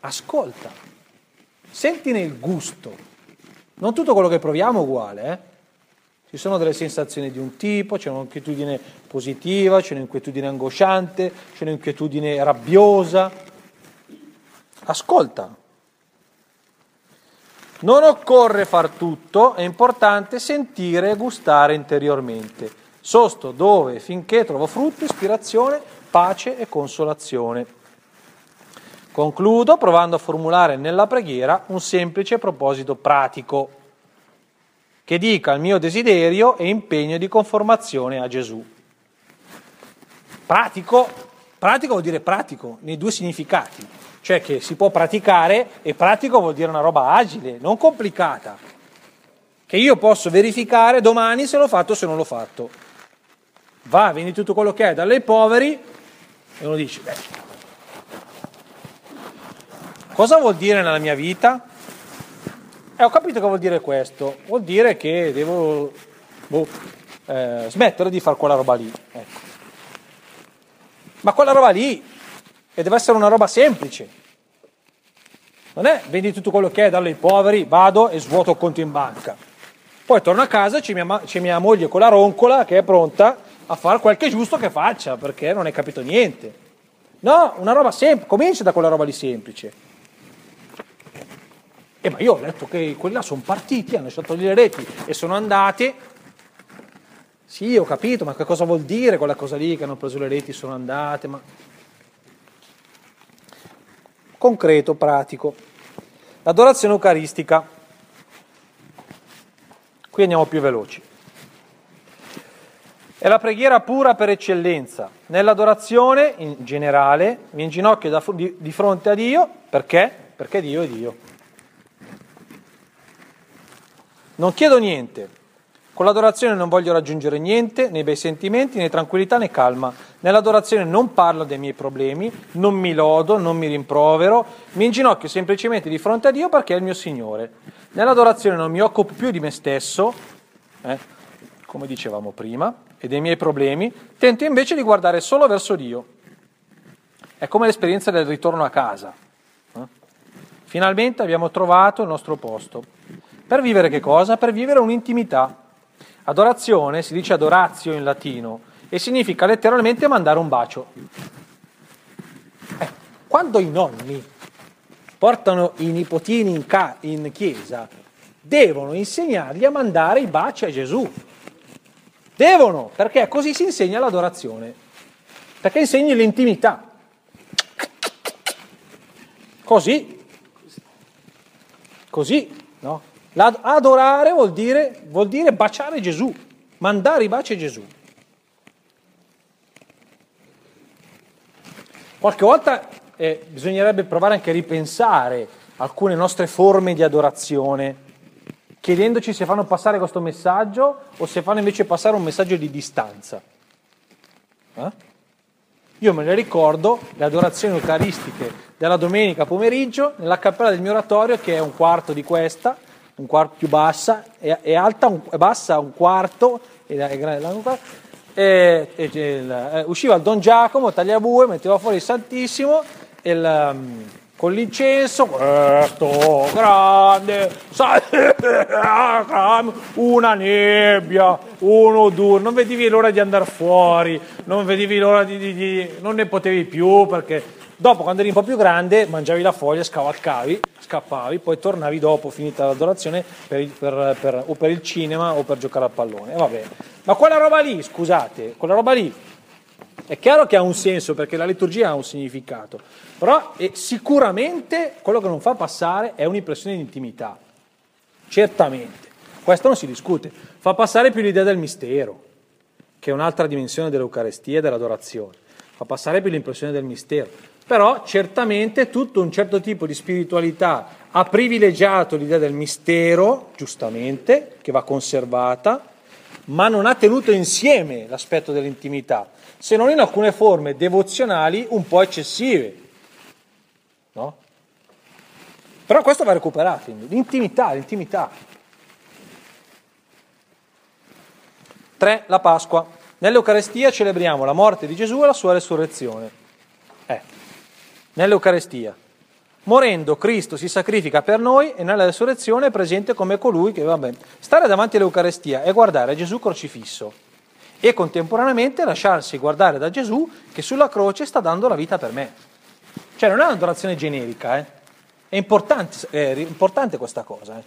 ascoltala, sentine il gusto. Non tutto quello che proviamo è uguale, eh? Ci sono delle sensazioni di un tipo, c'è un'inquietudine positiva, c'è un'inquietudine angosciante, c'è un'inquietudine rabbiosa. Ascolta. Non occorre far tutto, è importante sentire e gustare interiormente. Sosto dove finché trovo frutto, ispirazione, pace e consolazione. Concludo provando a formulare nella preghiera un semplice proposito pratico che dica il mio desiderio e impegno di conformazione a Gesù. Pratico, pratico vuol dire pratico nei due significati. Cioè che si può praticare, e pratico vuol dire una roba agile, non complicata, che io posso verificare domani se l'ho fatto o se non l'ho fatto. Va, vendi tutto quello che è, dalle poveri, e uno dice, beh, cosa vuol dire nella mia vita? E eh, ho capito che vuol dire questo, vuol dire che devo boh, eh, smettere di fare quella roba lì. Ecco. Ma quella roba lì, e deve essere una roba semplice. Non è vendi tutto quello che è, dallo ai poveri, vado e svuoto il conto in banca. Poi torno a casa, c'è mia, ma- c'è mia moglie con la roncola che è pronta a fare quel che è giusto che faccia, perché non hai capito niente. No, una roba semplice, comincia da quella roba lì semplice. E ma io ho letto che quelli là sono partiti, hanno lasciato lì le reti e sono andati. Sì, ho capito, ma che cosa vuol dire quella cosa lì, che hanno preso le reti e sono andate, ma... concreto, pratico. L'adorazione eucaristica. Qui andiamo più veloci. È la preghiera pura per eccellenza. Nell'adorazione, in generale, mi inginocchio da, di, di fronte a Dio. Perché? Perché Dio è Dio. Non chiedo niente. Con l'adorazione non voglio raggiungere niente, né bei sentimenti, né tranquillità, né calma. Nell'adorazione non parlo dei miei problemi, non mi lodo, non mi rimprovero, mi inginocchio semplicemente di fronte a Dio perché è il mio Signore. Nell'adorazione non mi occupo più di me stesso, eh, come dicevamo prima, e dei miei problemi, tento invece di guardare solo verso Dio. È come l'esperienza del ritorno a casa. Eh? Finalmente abbiamo trovato il nostro posto. Per vivere che cosa? Per vivere un'intimità. Adorazione si dice adoratio in latino e significa letteralmente mandare un bacio. Eh, quando i nonni portano i nipotini in, ca- in chiesa, devono insegnargli a mandare i baci a Gesù. Devono, perché così si insegna l'adorazione. Perché insegni l'intimità. Così. Così, no? Adorare vuol dire, vuol dire baciare Gesù, mandare i baci a Gesù. Qualche volta eh, bisognerebbe provare anche a ripensare alcune nostre forme di adorazione, chiedendoci se fanno passare questo messaggio o se fanno invece passare un messaggio di distanza. Eh? Io me le ricordo, le adorazioni eucaristiche della domenica pomeriggio, nella cappella del mio oratorio, che è un quarto di questa, un quarto più bassa, è, è alta, un, è bassa un quarto, è, è grande, e, e, e, usciva il Don Giacomo, tagliabue, metteva fuori il Santissimo, il, um, con l'incenso, questo grande, una nebbia, un odore, non vedevi l'ora di andare fuori, non vedevi l'ora di, di, di non ne potevi più perché Dopo, quando eri un po' più grande, mangiavi la foglia, scavalcavi, scappavi, poi tornavi dopo, finita l'adorazione, per il, per, per, o per il cinema o per giocare a pallone. Eh, va bene. Ma quella roba lì, scusate, quella roba lì è chiaro che ha un senso, perché la liturgia ha un significato, però è sicuramente quello che non fa passare è un'impressione di intimità, certamente, questo non si discute, fa passare più l'idea del mistero, che è un'altra dimensione dell'Eucarestia e dell'adorazione, fa passare più l'impressione del mistero. Però certamente tutto un certo tipo di spiritualità ha privilegiato l'idea del mistero, giustamente, che va conservata, ma non ha tenuto insieme l'aspetto dell'intimità, se non in alcune forme devozionali un po' eccessive. No? Però questo va recuperato, l'intimità, l'intimità. tre. La Pasqua. Nell'Eucarestia celebriamo la morte di Gesù e la sua resurrezione. Eh. Nell'Eucarestia, morendo, Cristo si sacrifica per noi e nella resurrezione è presente come colui che, vabbè, stare davanti all'Eucarestia e guardare Gesù crocifisso e contemporaneamente lasciarsi guardare da Gesù che sulla croce sta dando la vita per me. Cioè non è un'adorazione generica, eh? È importante, è importante questa cosa, eh?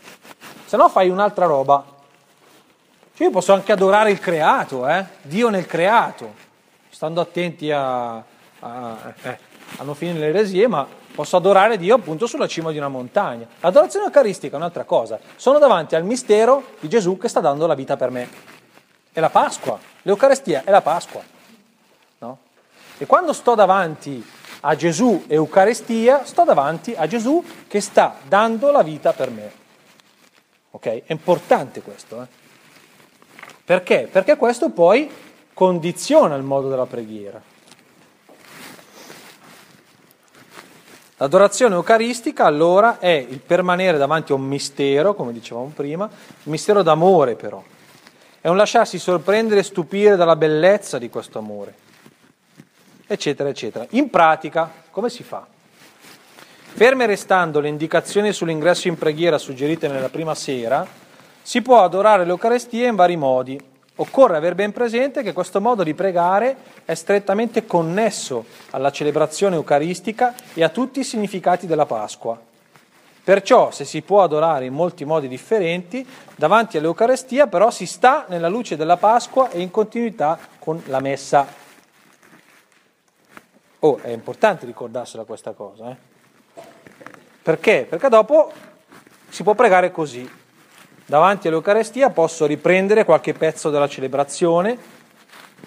Se no fai un'altra roba. Cioè io posso anche adorare il creato, eh? Dio nel creato, stando attenti a... a eh. a non finire le eresie, ma posso adorare Dio appunto sulla cima di una montagna. L'adorazione eucaristica è un'altra cosa. Sono davanti al mistero di Gesù che sta dando la vita per me. È la Pasqua. L'Eucaristia è la Pasqua. No? E quando sto davanti a Gesù e Eucaristia, sto davanti a Gesù che sta dando la vita per me. Ok? È importante questo. Eh? Perché? Perché questo poi condiziona il modo della preghiera. L'adorazione eucaristica allora è il permanere davanti a un mistero, come dicevamo prima, un mistero d'amore però. È un lasciarsi sorprendere e stupire dalla bellezza di questo amore, eccetera, eccetera. In pratica, come si fa? Ferme restando le indicazioni sull'ingresso in preghiera suggerite nella prima sera, si può adorare l'Eucaristia in vari modi. Occorre aver ben presente che questo modo di pregare è strettamente connesso alla celebrazione eucaristica e a tutti i significati della Pasqua. Perciò, se si può adorare in molti modi differenti, davanti all'Eucaristia però si sta nella luce della Pasqua e in continuità con la Messa. Oh, è importante ricordarsela questa cosa, eh? Perché? Perché dopo si può pregare così. Davanti all'Eucaristia posso riprendere qualche pezzo della celebrazione,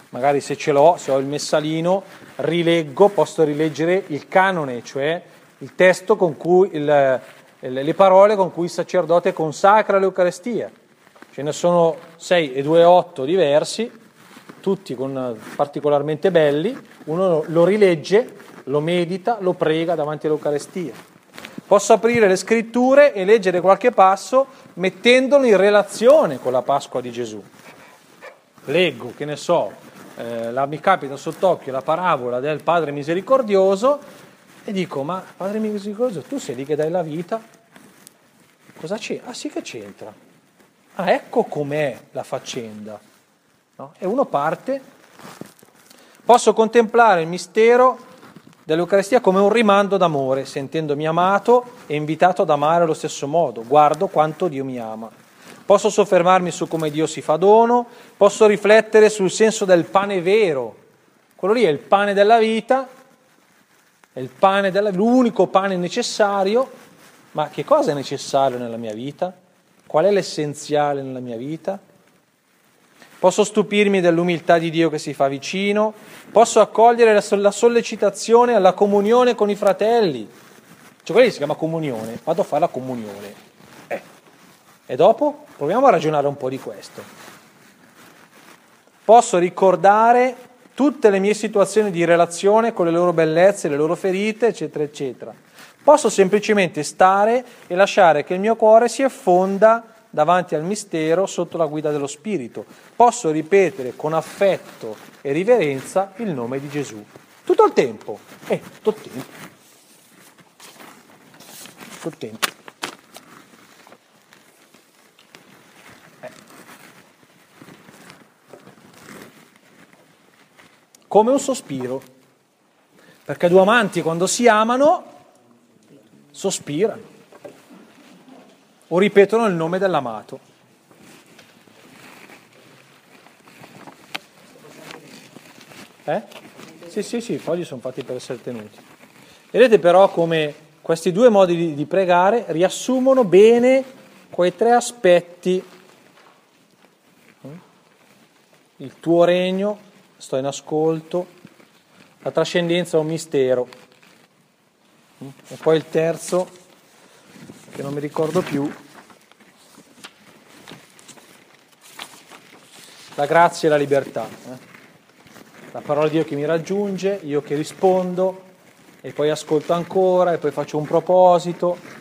magari se ce l'ho, se ho il messalino, rileggo, posso rileggere il canone, cioè il testo con cui, il, le parole con cui il sacerdote consacra l'Eucaristia. Ce ne sono sei e due otto diversi, tutti con, particolarmente belli, uno lo rilegge, lo medita, lo prega davanti all'Eucaristia. Posso aprire le scritture e leggere qualche passo mettendolo in relazione con la Pasqua di Gesù. Leggo, che ne so, eh, la, mi capita sott'occhio la parabola del Padre Misericordioso e dico, ma Padre Misericordioso, tu sei lì che dai la vita? Cosa c'è? Ah sì che c'entra. Ah, ecco com'è la faccenda. No? E uno parte. Posso contemplare il mistero dell'Eucaristia come un rimando d'amore, sentendomi amato e invitato ad amare allo stesso modo, guardo quanto Dio mi ama. Posso soffermarmi su come Dio si fa dono, posso riflettere sul senso del pane vero, quello lì è il pane della vita, è il pane della, l'unico pane necessario, ma che cosa è necessario nella mia vita? Qual è l'essenziale nella mia vita? Posso stupirmi dell'umiltà di Dio che si fa vicino, posso accogliere la sollecitazione alla comunione con i fratelli. Cioè quella si chiama comunione, vado a fare la comunione. Eh. E dopo proviamo a ragionare un po' di questo. Posso ricordare tutte le mie situazioni di relazione con le loro bellezze, le loro ferite, eccetera, eccetera. Posso semplicemente stare e lasciare che il mio cuore si effonda davanti al mistero sotto la guida dello Spirito. Posso ripetere con affetto e riverenza il nome di Gesù. Tutto il tempo. Eh, tutto il tempo. Tutto il tempo. Eh. Come un sospiro. Perché due amanti quando si amano sospirano o ripetono il nome dell'amato. Eh? Sì, sì, sì, i fogli sono fatti per essere tenuti. Vedete però come questi due modi di pregare riassumono bene quei tre aspetti. Il tuo regno, sto in ascolto, la trascendenza è un mistero. E poi il terzo, che non mi ricordo più, la grazia e la libertà. Eh? La parola di Dio che mi raggiunge, io che rispondo, e poi ascolto ancora, e poi faccio un proposito.